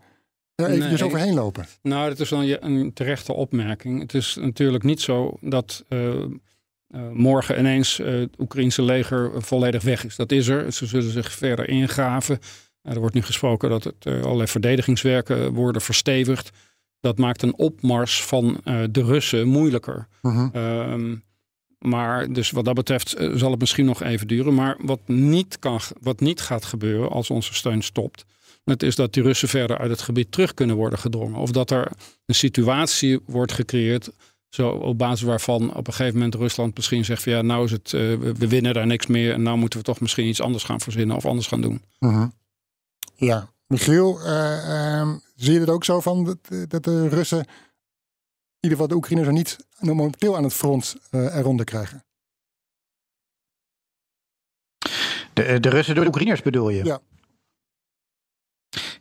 er even overheen lopen. Nou, dat is dan een terechte opmerking. Het is natuurlijk niet zo dat... morgen ineens het Oekraïense leger volledig weg is. Dat is er. Ze zullen zich verder ingraven. Er wordt nu gesproken dat het allerlei verdedigingswerken worden verstevigd. Dat maakt een opmars van de Russen moeilijker. Maar dus wat dat betreft zal het misschien nog even duren. Maar wat niet gaat gebeuren als onze steun stopt... het is dat die Russen verder uit het gebied terug kunnen worden gedrongen. Of dat er een situatie wordt gecreëerd... Zo op basis waarvan op een gegeven moment Rusland misschien zegt van ja, nou is het, we winnen daar niks meer en nou moeten we toch misschien iets anders gaan verzinnen of anders gaan doen. Uh-huh. Ja, Michiel, zie je het ook zo van dat de Russen, in ieder geval de Oekraïners er niet momenteel aan het front eronder krijgen? De Russen door de Oekraïners bedoel je? Ja.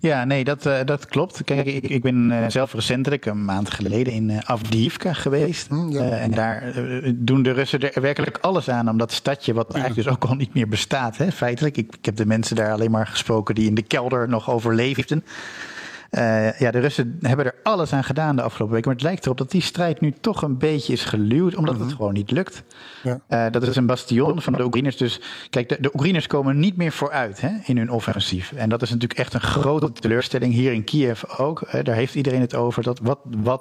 Ja, nee, dat klopt. Kijk, ik ben zelf recentelijk een maand geleden in Avdiivka geweest. Ja. En daar doen de Russen er werkelijk alles aan om dat stadje, wat eigenlijk dus ook al niet meer bestaat, hè, feitelijk. Ik heb de mensen daar alleen maar gesproken die in de kelder nog overleefden. Ja, de Russen hebben er alles aan gedaan de afgelopen weken. Maar het lijkt erop dat die strijd nu toch een beetje is geluwd, omdat het gewoon niet lukt. Ja. Dat is een bastion van de Oekraïners. Dus kijk, de Oekraïners komen niet meer vooruit, hè, in hun offensief. En dat is natuurlijk echt een grote teleurstelling. Hier in Kiev ook. Daar heeft iedereen het over. Dat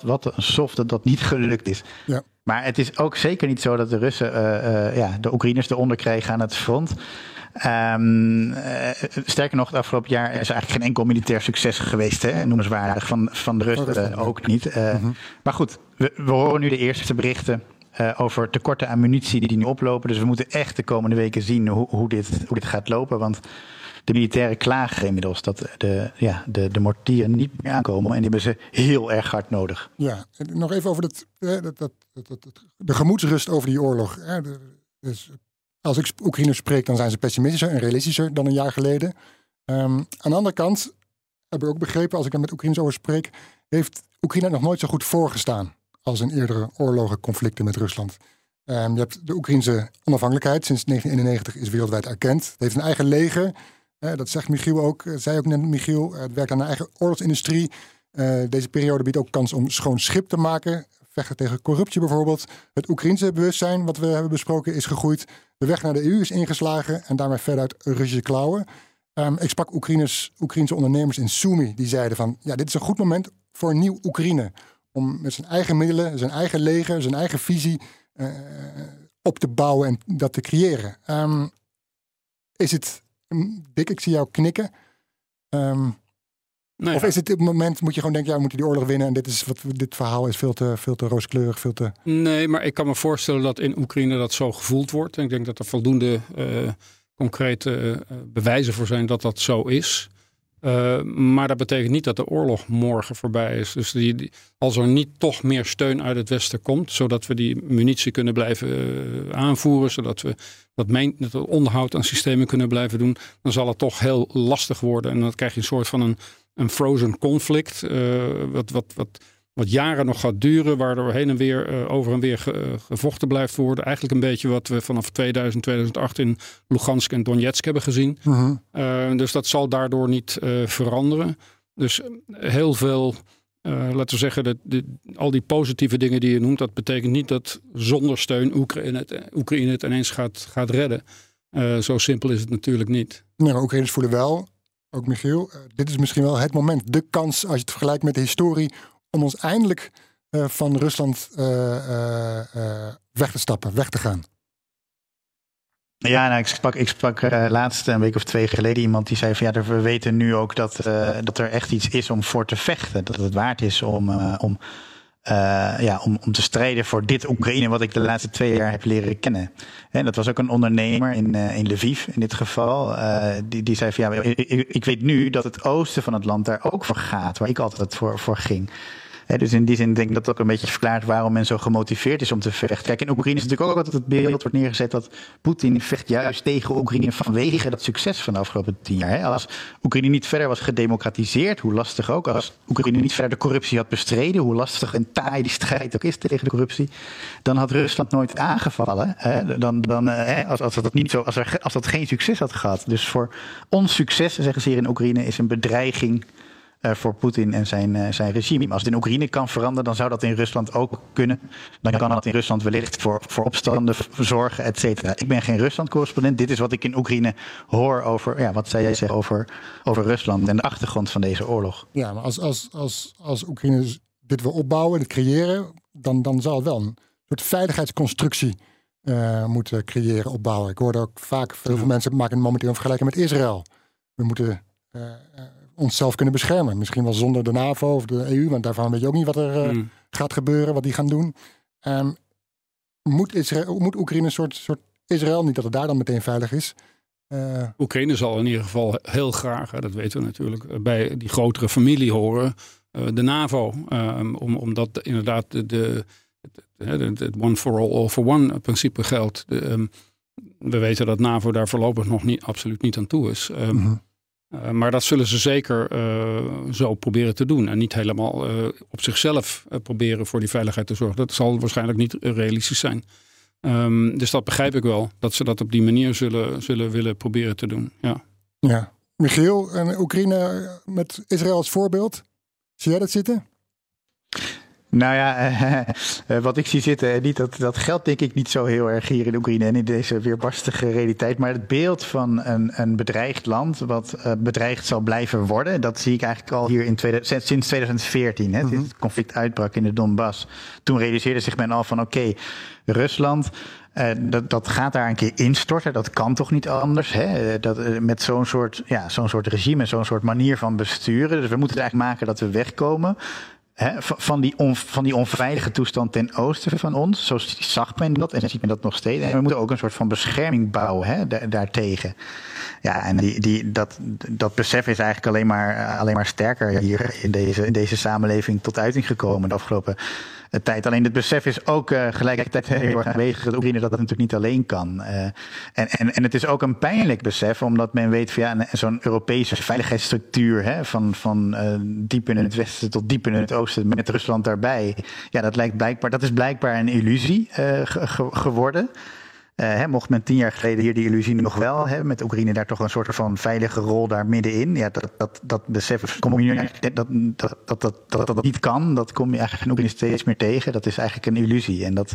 wat een soft dat niet gelukt is. Ja. Maar het is ook zeker niet zo dat de Russen de Oekraïners eronder krijgen aan het front. Sterker nog, het afgelopen jaar is eigenlijk geen enkel militair succes geweest. Hè? Noemenswaardig van de Russen ook niet. Maar goed, we horen nu de eerste berichten over tekorten aan munitie die nu oplopen. Dus we moeten echt de komende weken zien hoe dit gaat lopen. Want de militairen klagen inmiddels dat de mortieren niet meer aankomen. En die hebben ze heel erg hard nodig. Ja, en nog even over de gemoedsrust over die oorlog. Hè? Dus als ik Oekraïners spreek, dan zijn ze pessimistischer en realistischer dan een jaar geleden. Aan de andere kant, heb ik ook begrepen, als ik daar met Oekraïners over spreek, heeft Oekraïne nog nooit zo goed voorgestaan als in eerdere oorlogen, conflicten met Rusland. Je hebt de Oekraïnse onafhankelijkheid sinds 1991 is wereldwijd erkend. Het heeft een eigen leger. Dat zegt Michiel ook. Zei ook net Michiel. Het werkt aan een eigen oorlogsindustrie. Deze periode biedt ook kans om schoon schip te maken. Vechten tegen corruptie bijvoorbeeld. Het Oekraïense bewustzijn, wat we hebben besproken, is gegroeid. De weg naar de EU is ingeslagen en daarmee verder uit Russische klauwen. Ik sprak Oekraïense ondernemers in Sumy. Die zeiden van, ja, dit is een goed moment voor een nieuw Oekraïne. Om met zijn eigen middelen, zijn eigen leger, zijn eigen visie op te bouwen en dat te creëren. Is het, Dick, ik zie jou knikken. Nou ja. Of is het op het moment, moet je gewoon denken, ja, we moeten die oorlog winnen en dit verhaal is veel te rooskleurig, veel te... Nee, maar ik kan me voorstellen dat in Oekraïne dat zo gevoeld wordt. En ik denk dat er voldoende concrete bewijzen voor zijn dat dat zo is. Maar dat betekent niet dat de oorlog morgen voorbij is. Dus als er niet toch meer steun uit het Westen komt, zodat we die munitie kunnen blijven aanvoeren, zodat we dat onderhoud aan systemen kunnen blijven doen, dan zal het toch heel lastig worden. En dan krijg je een soort van een frozen conflict, wat jaren nog gaat duren, waardoor heen en weer, over en weer gevochten blijft worden. Eigenlijk een beetje wat we vanaf 2008 in Luhansk en Donetsk hebben gezien. Uh-huh. Dus dat zal daardoor niet veranderen. Dus heel veel, laten we zeggen, al die positieve dingen die je noemt, dat betekent niet dat zonder steun Oekraïne het ineens gaat redden. Zo simpel is het natuurlijk niet. Nee, maar Oekraïners voelen wel, ook Michiel, dit is misschien wel het moment, de kans, als je het vergelijkt met de historie, om ons eindelijk van Rusland weg te stappen, weg te gaan. Ja, nou, ik sprak laatst een week of 2 geleden iemand die zei van ja, we weten nu ook dat er echt iets is om voor te vechten. Dat het waard is om te strijden voor dit Oekraïne wat ik de laatste 2 jaar heb leren kennen. En dat was ook een ondernemer in Lviv in dit geval. Die zei van ja, ik weet nu dat het oosten van het land daar ook voor gaat, waar ik altijd voor ging. Dus in die zin denk ik dat ook een beetje verklaart waarom men zo gemotiveerd is om te vechten. Kijk, in Oekraïne is natuurlijk ook altijd het beeld wordt neergezet dat Poetin vecht juist tegen Oekraïne vanwege dat succes van de afgelopen 10 jaar. Hè. Als Oekraïne niet verder was gedemocratiseerd, hoe lastig ook. Als Oekraïne niet verder de corruptie had bestreden, hoe lastig en taai die strijd ook is tegen de corruptie, dan had Rusland nooit aangevallen. Hè. Als dat geen succes had gehad. Dus voor ons succes, zeggen ze hier in Oekraïne, is een bedreiging voor Poetin en zijn regime. Als het in Oekraïne kan veranderen, dan zou dat in Rusland ook kunnen. Dan kan dat in Rusland wellicht voor opstanden zorgen, et cetera. Ik ben geen Rusland-correspondent. Dit is wat ik in Oekraïne hoor over, ja, wat jij zegt over Rusland en de achtergrond van deze oorlog. Ja, maar als Oekraïne dit wil opbouwen en creëren, dan zal het wel een soort veiligheidsconstructie moeten creëren, opbouwen. Ik hoorde ook vaak, veel mensen maken momenteel een vergelijking met Israël. We moeten onszelf kunnen beschermen. Misschien wel zonder de NAVO of de EU, want daarvan weet je ook niet wat er gaat gebeuren, wat die gaan doen. Moet Oekraïne een soort Israël, niet dat het daar dan meteen veilig is? Oekraïne zal in ieder geval heel graag, dat weten we natuurlijk, bij die grotere familie horen, de NAVO. Omdat inderdaad het one for all, all for one principe geldt. We weten dat NAVO daar voorlopig nog niet, absoluut niet aan toe is. Mm-hmm. Maar dat zullen ze zeker zo proberen te doen. En niet helemaal op zichzelf proberen voor die veiligheid te zorgen. Dat zal waarschijnlijk niet realistisch zijn. Dus dat begrijp ik wel. Dat ze dat op die manier zullen willen proberen te doen. Ja. Michiel, en Oekraïne met Israël als voorbeeld. Zie jij dat zitten? Nou ja, wat ik zie zitten, niet dat geldt denk ik niet zo heel erg hier in Oekraïne en in deze weerbarstige realiteit. Maar het beeld van een bedreigd land, wat bedreigd zal blijven worden, dat zie ik eigenlijk al hier sinds 2014. Hè, sinds het conflict uitbrak in de Donbass. Toen realiseerde zich men al van oké, Rusland, dat gaat daar een keer instorten. Dat kan toch niet anders, hè? Met zo'n soort regime, zo'n soort manier van besturen. Dus we moeten het eigenlijk maken dat we wegkomen. Van die onveilige toestand ten oosten van ons. Zo zag men dat en ziet men dat nog steeds. En we moeten ook een soort van bescherming bouwen daartegen. Ja, en dat besef is eigenlijk alleen maar sterker hier in deze samenleving tot uiting gekomen de afgelopen tijd. Alleen het besef is ook gelijkertijd heel erg aanwezig dat Oekraïne dat natuurlijk niet alleen kan. En het is ook een pijnlijk besef, omdat men weet van zo'n Europese veiligheidsstructuur van diep in het westen tot diep in het oosten met Rusland daarbij. Ja, dat is blijkbaar een illusie geworden. Mocht men 10 jaar geleden hier die illusie nog wel hebben, met Oekraïne daar toch een soort van veilige rol daar middenin. Ja, dat besef kom je nu dat niet kan, dat kom je eigenlijk in Oekraïne steeds meer tegen. Dat is eigenlijk een illusie. En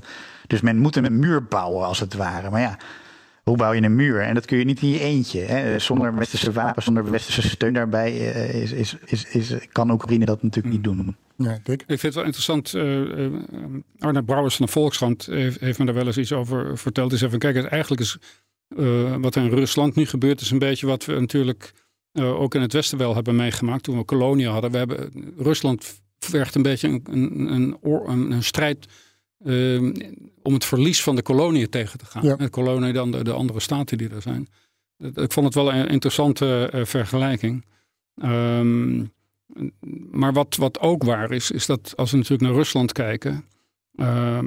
dus men moet een muur bouwen als het ware. Maar ja, hoe bouw je een muur? En dat kun je niet in je eentje. Hè? Zonder westerse wapens, zonder westerse steun daarbij kan Oekraïne dat natuurlijk niet doen. Ja, ik vind het wel interessant. Arne Brouwers van de Volkskrant heeft me daar wel eens iets over verteld. Hij zei van kijk, eigenlijk is wat er in Rusland nu gebeurt, is een beetje wat we natuurlijk ook in het Westen wel hebben meegemaakt toen we koloniën hadden. Rusland vergt een beetje een strijd om het verlies van de koloniën tegen te gaan. Ja. De koloniën dan de andere staten die er zijn. Ik vond het wel een interessante vergelijking. Maar wat ook waar is dat als we natuurlijk naar Rusland kijken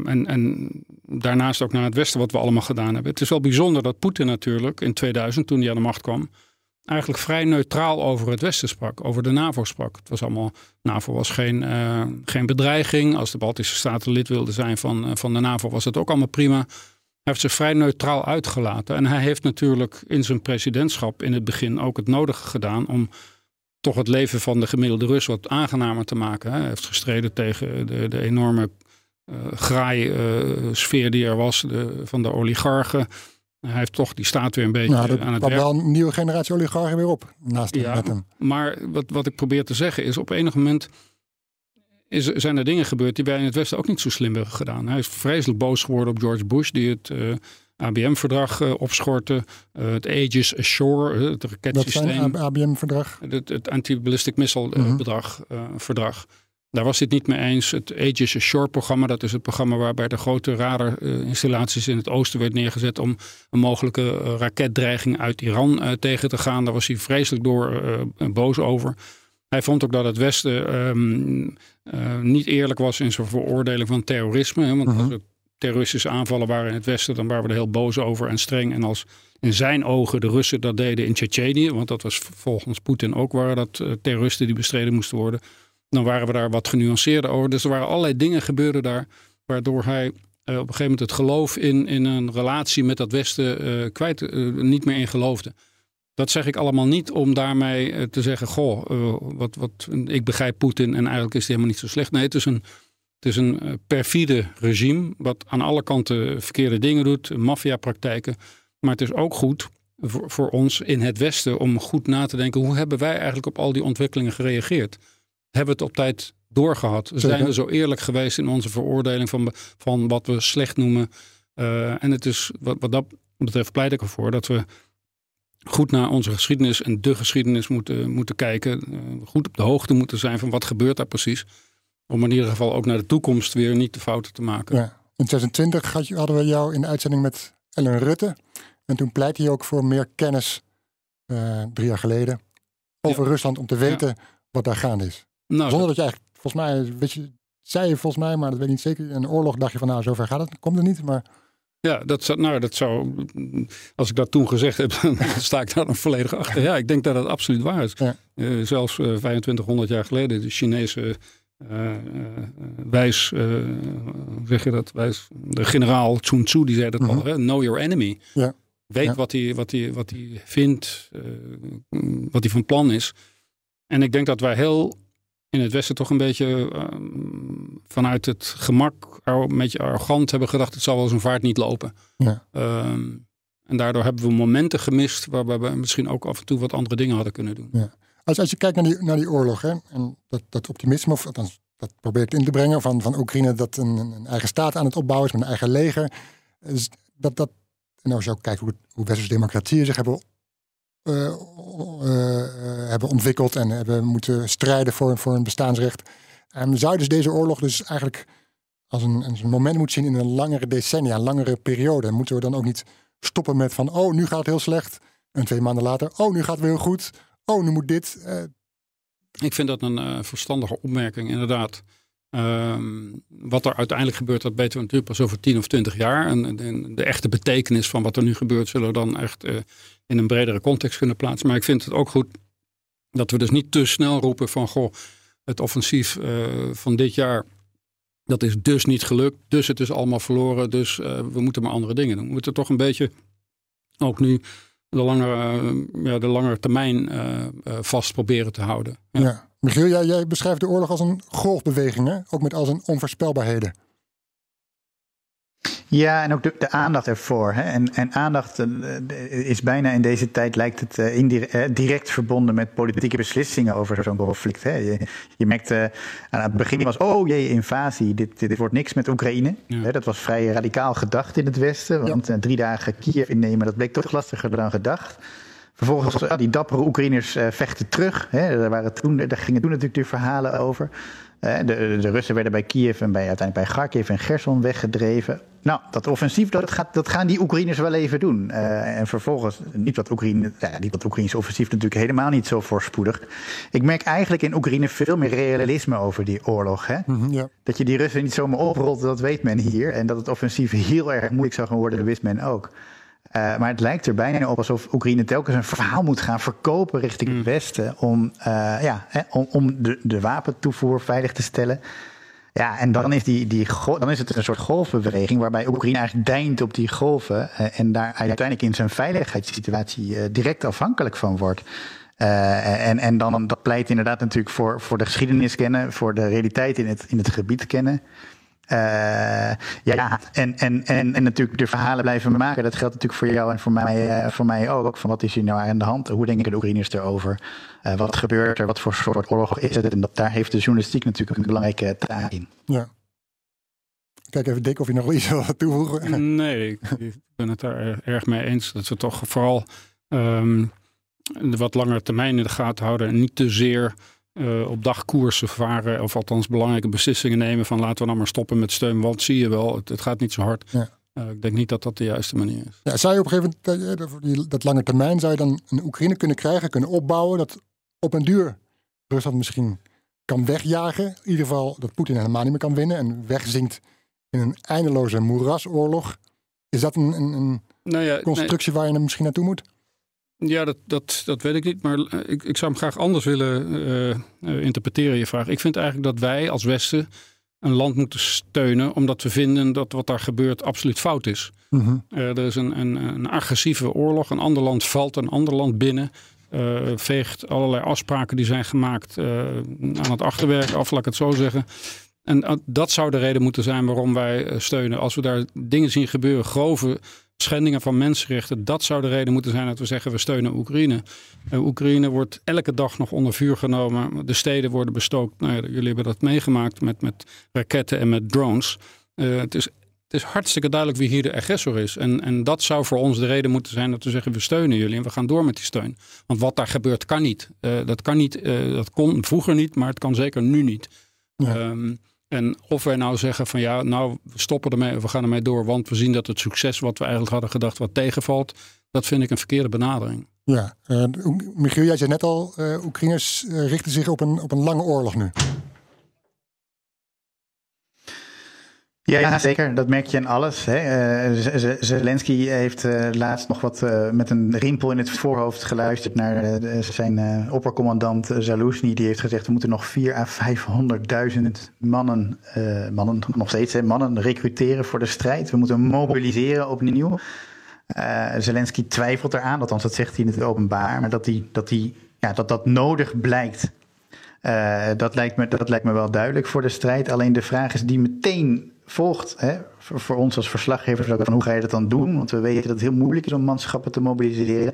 en daarnaast ook naar het Westen, wat we allemaal gedaan hebben. Het is wel bijzonder dat Poetin natuurlijk in 2000, toen hij aan de macht kwam, eigenlijk vrij neutraal over het Westen sprak, over de NAVO sprak. Het was allemaal, NAVO was geen bedreiging. Als de Baltische Staten lid wilden zijn van de NAVO, was dat ook allemaal prima. Hij heeft zich vrij neutraal uitgelaten. En hij heeft natuurlijk in zijn presidentschap in het begin ook het nodige gedaan om toch het leven van de gemiddelde Rus wat aangenamer te maken. Hij heeft gestreden tegen de enorme graai sfeer die er was van de oligarchen. Hij heeft toch die staat weer een beetje aan het werk. Er kwam wel een nieuwe generatie oligarchen weer op naast hem. Maar wat ik probeer te zeggen is, op enig moment zijn er dingen gebeurd die wij in het Westen ook niet zo slim hebben gedaan. Hij is vreselijk boos geworden op George Bush, die het ABM-verdrag opschorten, het Aegis Ashore, het raketsysteem. Dat ABM-verdrag? Het Anti-Ballistic Missile-verdrag. Daar was dit niet mee eens. Het Aegis Ashore-programma, dat is het programma waarbij de grote radarinstallaties in het oosten werd neergezet om een mogelijke raketdreiging uit Iran tegen te gaan. Daar was hij vreselijk door boos over. Hij vond ook dat het Westen niet eerlijk was in zijn veroordeling van terrorisme. Hè, want als het terroristische aanvallen waren in het Westen, dan waren we er heel boos over en streng. En als in zijn ogen de Russen dat deden in Tsjetsjenië, want dat was volgens Poetin ook, waren dat terroristen die bestreden moesten worden, dan waren we daar wat genuanceerder over. Dus er waren allerlei dingen gebeurden daar, waardoor hij op een gegeven moment het geloof in een relatie met dat Westen niet meer in geloofde. Dat zeg ik allemaal niet om daarmee te zeggen, ik begrijp Poetin en eigenlijk is hij helemaal niet zo slecht. Nee, het is een perfide regime wat aan alle kanten verkeerde dingen doet, maffiapraktijken. Maar het is ook goed voor ons in het Westen om goed na te denken, hoe hebben wij eigenlijk op al die ontwikkelingen gereageerd? Hebben we het op tijd doorgehad? Zijn we zo eerlijk geweest in onze veroordeling van wat we slecht noemen? En het is wat dat betreft pleit ik ervoor dat we goed naar onze geschiedenis en de geschiedenis moeten kijken. Goed op de hoogte moeten zijn van wat gebeurt daar precies. Om in ieder geval ook naar de toekomst weer niet de fouten te maken. Ja. In 2020 hadden we jou in de uitzending met Ellen Rutte. En toen pleitte je ook voor meer kennis, 3 jaar geleden, over Rusland om te weten wat daar gaande is. Nou, zonder dat je eigenlijk, volgens mij, zei je, maar dat weet ik niet zeker. In de oorlog dacht je van, nou, zover gaat het, komt er niet, maar... Ja, dat zou, als ik dat toen gezegd heb, dan sta ik daar nog volledig achter. Ja, ik denk dat dat absoluut waar is. Ja. Zelfs 2500 jaar geleden, de Chinese de generaal Sun Tzu, die zei dat al, hè? Know your enemy. Ja. Weet wat hij vindt, wat hij van plan is. En ik denk dat wij heel in het Westen toch een beetje vanuit het gemak, een beetje arrogant hebben gedacht, het zal wel zijn vaart niet lopen. Ja. En daardoor hebben we momenten gemist waarbij we misschien ook af en toe wat andere dingen hadden kunnen doen. Ja. Als je kijkt naar die oorlog, hè, en dat optimisme, of althans, dat probeert in te brengen van Oekraïne, dat een eigen staat aan het opbouwen is met een eigen leger. Dus dat, en als je ook kijkt hoe westerse democratieën zich hebben ontwikkeld en hebben moeten strijden voor een bestaansrecht. Zou je dus deze oorlog dus eigenlijk als een moment moeten zien in een langere decennia, een langere periode? Moeten we dan ook niet stoppen met van, oh, nu gaat het heel slecht. En 2 maanden later, oh, nu gaat het weer heel goed. Oh, nu moet dit. Ik vind dat een verstandige opmerking, inderdaad. Wat er uiteindelijk gebeurt, dat weten we natuurlijk pas over 10 of 20 jaar. En de echte betekenis van wat er nu gebeurt, zullen we dan echt in een bredere context kunnen plaatsen. Maar ik vind het ook goed dat we dus niet te snel roepen van, goh, het offensief van dit jaar, dat is dus niet gelukt, dus het is allemaal verloren, dus we moeten maar andere dingen doen. We moeten toch een beetje, ook nu, de langere termijn vast proberen te houden. Ja. Ja. Michiel, jij beschrijft de oorlog als een golfbeweging, hè? Ook met al zijn onvoorspelbaarheden. Ja, en ook de aandacht ervoor. Hè? En aandacht is bijna in deze tijd, lijkt het direct verbonden met politieke beslissingen over zo'n conflict. Hè? Je merkt aan het begin was, oh jee, invasie, dit wordt niks met Oekraïne. Ja. Hè? Dat was vrij radicaal gedacht in het Westen, want 3 dagen Kiev innemen, dat bleek toch lastiger dan gedacht. Vervolgens, die dappere Oekraïners vechten terug. Hè? Daar gingen toen natuurlijk de verhalen over. De Russen werden bij Kiev en uiteindelijk bij Kharkiv en Kherson weggedreven. Nou, dat offensief, dat gaan die Oekraïners wel even doen. En vervolgens, niet dat Oekraïense offensief natuurlijk helemaal niet zo voorspoedig. Ik merk eigenlijk in Oekraïne veel meer realisme over die oorlog. Hè? Mm-hmm, ja. Dat je die Russen niet zomaar oprolt, dat weet men hier. En dat het offensief heel erg moeilijk zou gaan worden, dat wist men ook. Maar het lijkt er bijna op alsof Oekraïne telkens een verhaal moet gaan verkopen richting het Westen om de wapentoevoer veilig te stellen. Ja, en dan is het een soort golfbeweging waarbij Oekraïne eigenlijk deint op die golven en daar uiteindelijk in zijn veiligheidssituatie direct afhankelijk van wordt. En dan dat pleit inderdaad natuurlijk voor de geschiedenis kennen, voor de realiteit in het gebied kennen. En natuurlijk de verhalen blijven maken. Dat geldt natuurlijk voor jou en voor mij ook. Van wat is hier nou aan de hand? Hoe denken de Oekraïners erover? Wat gebeurt er? Wat voor soort oorlog is het? En daar heeft de journalistiek natuurlijk een belangrijke taak in. Ja. Kijk even, Dick, of je nog wel iets wil toevoegen. Nee, ik ben het daar erg mee eens. Dat we toch vooral de wat langere termijn in de gaten houden. En niet te zeer op dagkoersen varen, of althans belangrijke beslissingen nemen van laten we nou maar stoppen met steun, want zie je wel, het gaat niet zo hard. Ja. Ik denk niet dat dat de juiste manier is. Ja, zou je op een gegeven moment, dat lange termijn, zou je dan een Oekraïne kunnen opbouwen, dat op een duur Rusland misschien kan wegjagen, in ieder geval dat Poetin helemaal niet meer kan winnen en wegzinkt in een eindeloze moerasoorlog? Is dat een constructie waar je dan misschien naartoe moet? Ja, dat weet ik niet, maar ik zou hem graag anders willen interpreteren, je vraag. Ik vind eigenlijk dat wij als Westen een land moeten steunen, omdat we vinden dat wat daar gebeurt absoluut fout is. Mm-hmm. Er is een agressieve oorlog, een ander land valt een ander land binnen, veegt allerlei afspraken die zijn gemaakt aan het achterwerk af, laat ik het zo zeggen. En dat zou de reden moeten zijn waarom wij steunen. Als we daar dingen zien gebeuren, grove schendingen van mensenrechten, dat zou de reden moeten zijn dat we zeggen we steunen Oekraïne. Oekraïne wordt elke dag nog onder vuur genomen. De steden worden bestookt. Nou ja, jullie hebben dat meegemaakt met raketten en met drones. Het is hartstikke duidelijk wie hier de agressor is. En dat zou voor ons de reden moeten zijn dat we zeggen we steunen jullie en we gaan door met die steun. Want wat daar gebeurt kan niet. Dat kan niet. Dat kon vroeger niet, maar het kan zeker nu niet. Ja. En of wij nou zeggen van ja, nou we stoppen ermee of we gaan ermee door, want we zien dat het succes wat we eigenlijk hadden gedacht wat tegenvalt, dat vind ik een verkeerde benadering. Ja, Michiel, jij zei net al, Oekraïners richten zich op een lange oorlog nu. Ja, zeker. Dat merk je in alles. Hè. Zelensky heeft laatst nog wat met een rimpel in het voorhoofd geluisterd naar zijn oppercommandant Zaluzny. Die heeft gezegd, we moeten nog 400.000 à 500.000 mannen recruteren voor de strijd. We moeten mobiliseren opnieuw. Zelensky twijfelt eraan, althans dat zegt hij in het openbaar, maar dat nodig blijkt. Dat lijkt me wel duidelijk voor de strijd. Alleen de vraag is die meteen volgt, hè, voor ons als verslaggevers, van hoe ga je dat dan doen? Want we weten dat het heel moeilijk is om manschappen te mobiliseren.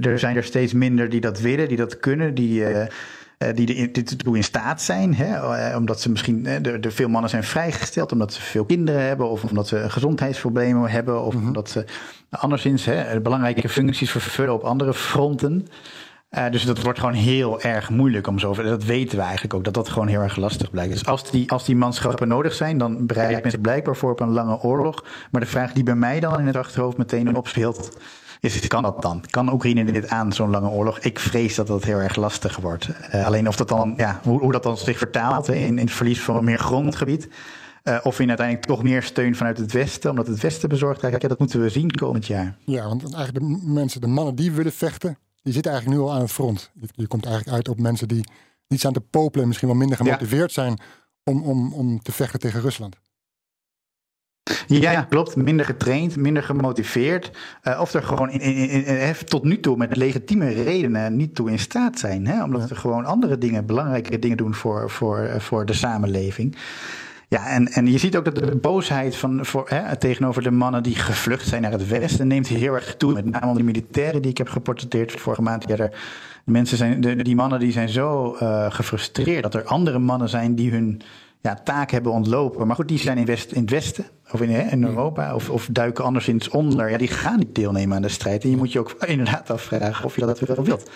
Er zijn er steeds minder die dat willen, die dat kunnen, die ertoe in staat zijn. Hè, omdat ze misschien, veel mannen zijn vrijgesteld omdat ze veel kinderen hebben, of omdat ze gezondheidsproblemen hebben, of omdat ze anderszins belangrijke functies vervullen op andere fronten. Dus dat wordt gewoon heel erg moeilijk om zoveel. Dat weten we eigenlijk ook, dat gewoon heel erg lastig blijkt. Dus als die manschappen nodig zijn, dan bereiden mensen blijkbaar voor op een lange oorlog. Maar de vraag die bij mij dan in het achterhoofd meteen opspeelt is, kan dat dan? Kan Oekraïne dit aan, zo'n lange oorlog? Ik vrees dat dat heel erg lastig wordt. Alleen of dat dan, hoe dat dan zich vertaalt in het verlies van meer grondgebied. Of in uiteindelijk toch meer steun vanuit het Westen, omdat het Westen bezorgd raakt. Ja, dat moeten we zien komend jaar. Ja, want eigenlijk de mannen die willen vechten, die zitten eigenlijk nu al aan het front. Je komt eigenlijk uit op mensen die niet staan te popelen en misschien wel minder gemotiveerd zijn om te vechten tegen Rusland. Ja, klopt. Minder getraind, minder gemotiveerd. Of er gewoon tot nu toe met legitieme redenen niet toe in staat zijn. Hè? Omdat we gewoon andere dingen, belangrijkere dingen doen voor de samenleving. Ja, en je ziet ook dat de boosheid tegenover de mannen die gevlucht zijn naar het Westen neemt heel erg toe. Met name de militairen die ik heb geportretteerd vorige maand. Ja, die mannen die zijn zo gefrustreerd dat er andere mannen zijn die hun taak hebben ontlopen. Maar goed, die zijn in het Westen of in Europa of duiken anderszins onder. Ja, die gaan niet deelnemen aan de strijd. En je moet je ook inderdaad afvragen of je dat wel wilt.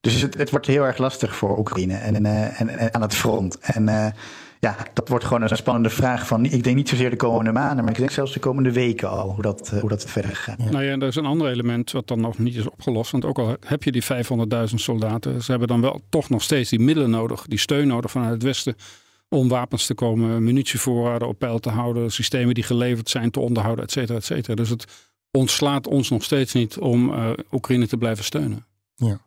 Dus het wordt heel erg lastig voor Oekraïne en aan het front. En dat wordt gewoon een spannende vraag van, ik denk niet zozeer de komende maanden, maar ik denk zelfs de komende weken al, hoe dat verder gaat. Nou ja, er is een ander element wat dan nog niet is opgelost, want ook al heb je die 500.000 soldaten, ze hebben dan wel toch nog steeds die middelen nodig, die steun nodig vanuit het Westen, om wapens te komen, munitievoorraden op peil te houden, systemen die geleverd zijn te onderhouden, et cetera, et cetera. Dus het ontslaat ons nog steeds niet om Oekraïne te blijven steunen. Ja,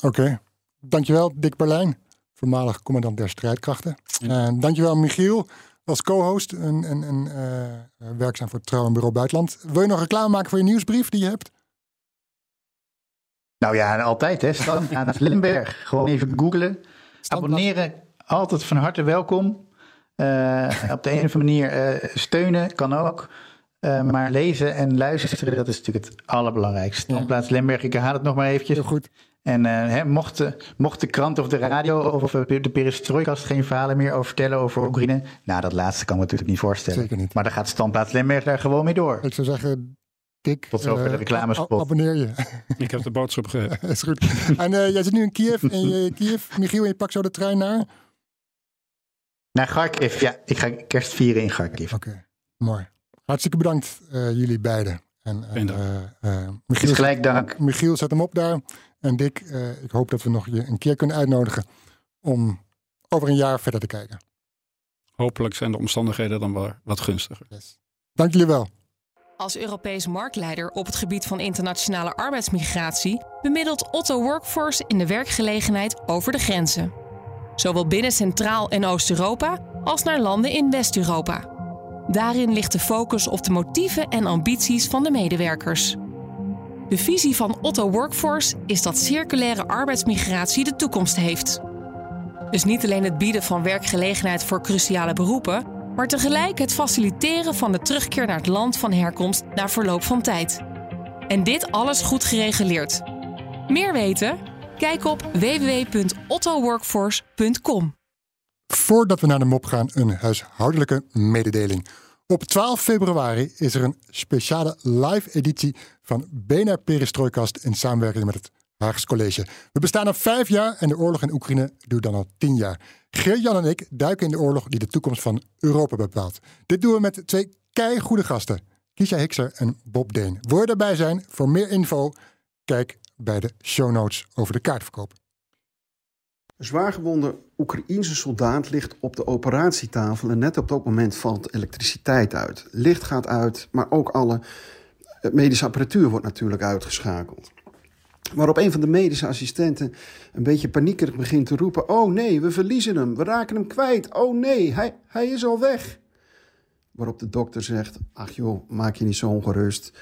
oké. Dankjewel, Dick Berlijn, voormalig commandant der strijdkrachten. Ja. Dankjewel Michiel, als co-host en werkzaam voor Trouw en Bureau Buitenland. Wil je nog reclame maken voor je nieuwsbrief die je hebt? Nou ja, altijd hè. Standplaats Lemberg. Gewoon even googlen. Abonneren, altijd van harte welkom. Op de een of andere manier steunen, kan ook. Maar lezen en luisteren, dat is natuurlijk het allerbelangrijkste. Standplaats Lemberg, ik haal het nog maar eventjes. Heel goed. En mocht de krant of de radio of de Perestrojkast geen verhalen meer over vertellen over Oekraïne. Nou, dat laatste kan ik me natuurlijk niet voorstellen. Zeker niet. Maar dan gaat Standplaats Lemberg daar gewoon mee door. Ik zou zeggen, Dick, tot zover de reclamespot. Abonneer je. Ik heb de boodschap gegeven. Is goed. En jij zit nu in Kiev. Michiel, en je pakt zo de trein naar? Naar Kharkiv, ja. Ik ga kerst vieren in Kharkiv. Oké, mooi. Hartstikke bedankt jullie beiden. Michiel, gelijk dank. Michiel, zet hem op daar. En Dick, ik hoop dat we nog je een keer kunnen uitnodigen om over een jaar verder te kijken. Hopelijk zijn de omstandigheden dan wel wat gunstiger. Yes. Dank jullie wel. Als Europees marktleider op het gebied van internationale arbeidsmigratie bemiddelt Otto Workforce in de werkgelegenheid over de grenzen. Zowel binnen Centraal- en Oost-Europa als naar landen in West-Europa. Daarin ligt de focus op de motieven en ambities van de medewerkers. De visie van Otto Workforce is dat circulaire arbeidsmigratie de toekomst heeft. Dus niet alleen het bieden van werkgelegenheid voor cruciale beroepen, maar tegelijk het faciliteren van de terugkeer naar het land van herkomst na verloop van tijd. En dit alles goed gereguleerd. Meer weten? Kijk op www.ottoworkforce.com. Voordat we naar de mop gaan, een huishoudelijke mededeling. Op 12 februari is er een speciale live editie van BNR Perestrojkast in samenwerking met het Haags College. We bestaan al 5 jaar en de oorlog in Oekraïne duurt dan al 10 jaar. Geert Jan en ik duiken in de oorlog die de toekomst van Europa bepaalt. Dit doen we met 2 keigoede gasten. Kisha Hikser en Bob Deen. Wil je erbij zijn? Voor meer info, kijk bij de show notes over de kaartverkoop. Een zwaargewonde Oekraïense soldaat ligt op de operatietafel en net op dat moment valt elektriciteit uit. Licht gaat uit, maar ook alle medische apparatuur wordt natuurlijk uitgeschakeld. Waarop een van de medische assistenten een beetje paniekerig begint te roepen: oh nee, we verliezen hem, we raken hem kwijt, oh nee, hij is al weg. Waarop de dokter zegt: ach joh, maak je niet zo ongerust.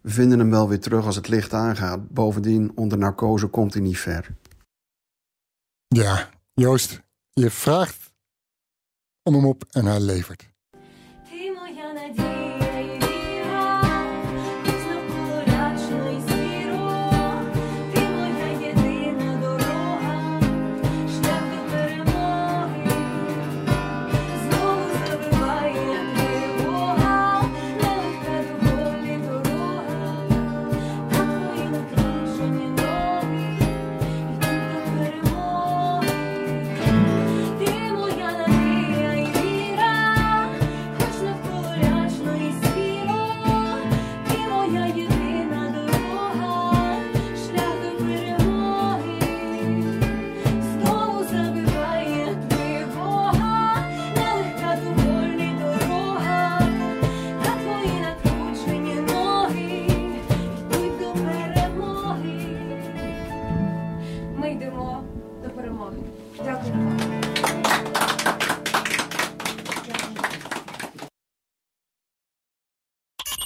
We vinden hem wel weer terug als het licht aangaat. Bovendien, onder narcose komt hij niet ver. Ja, Joost, je vraagt om hem op en hij levert.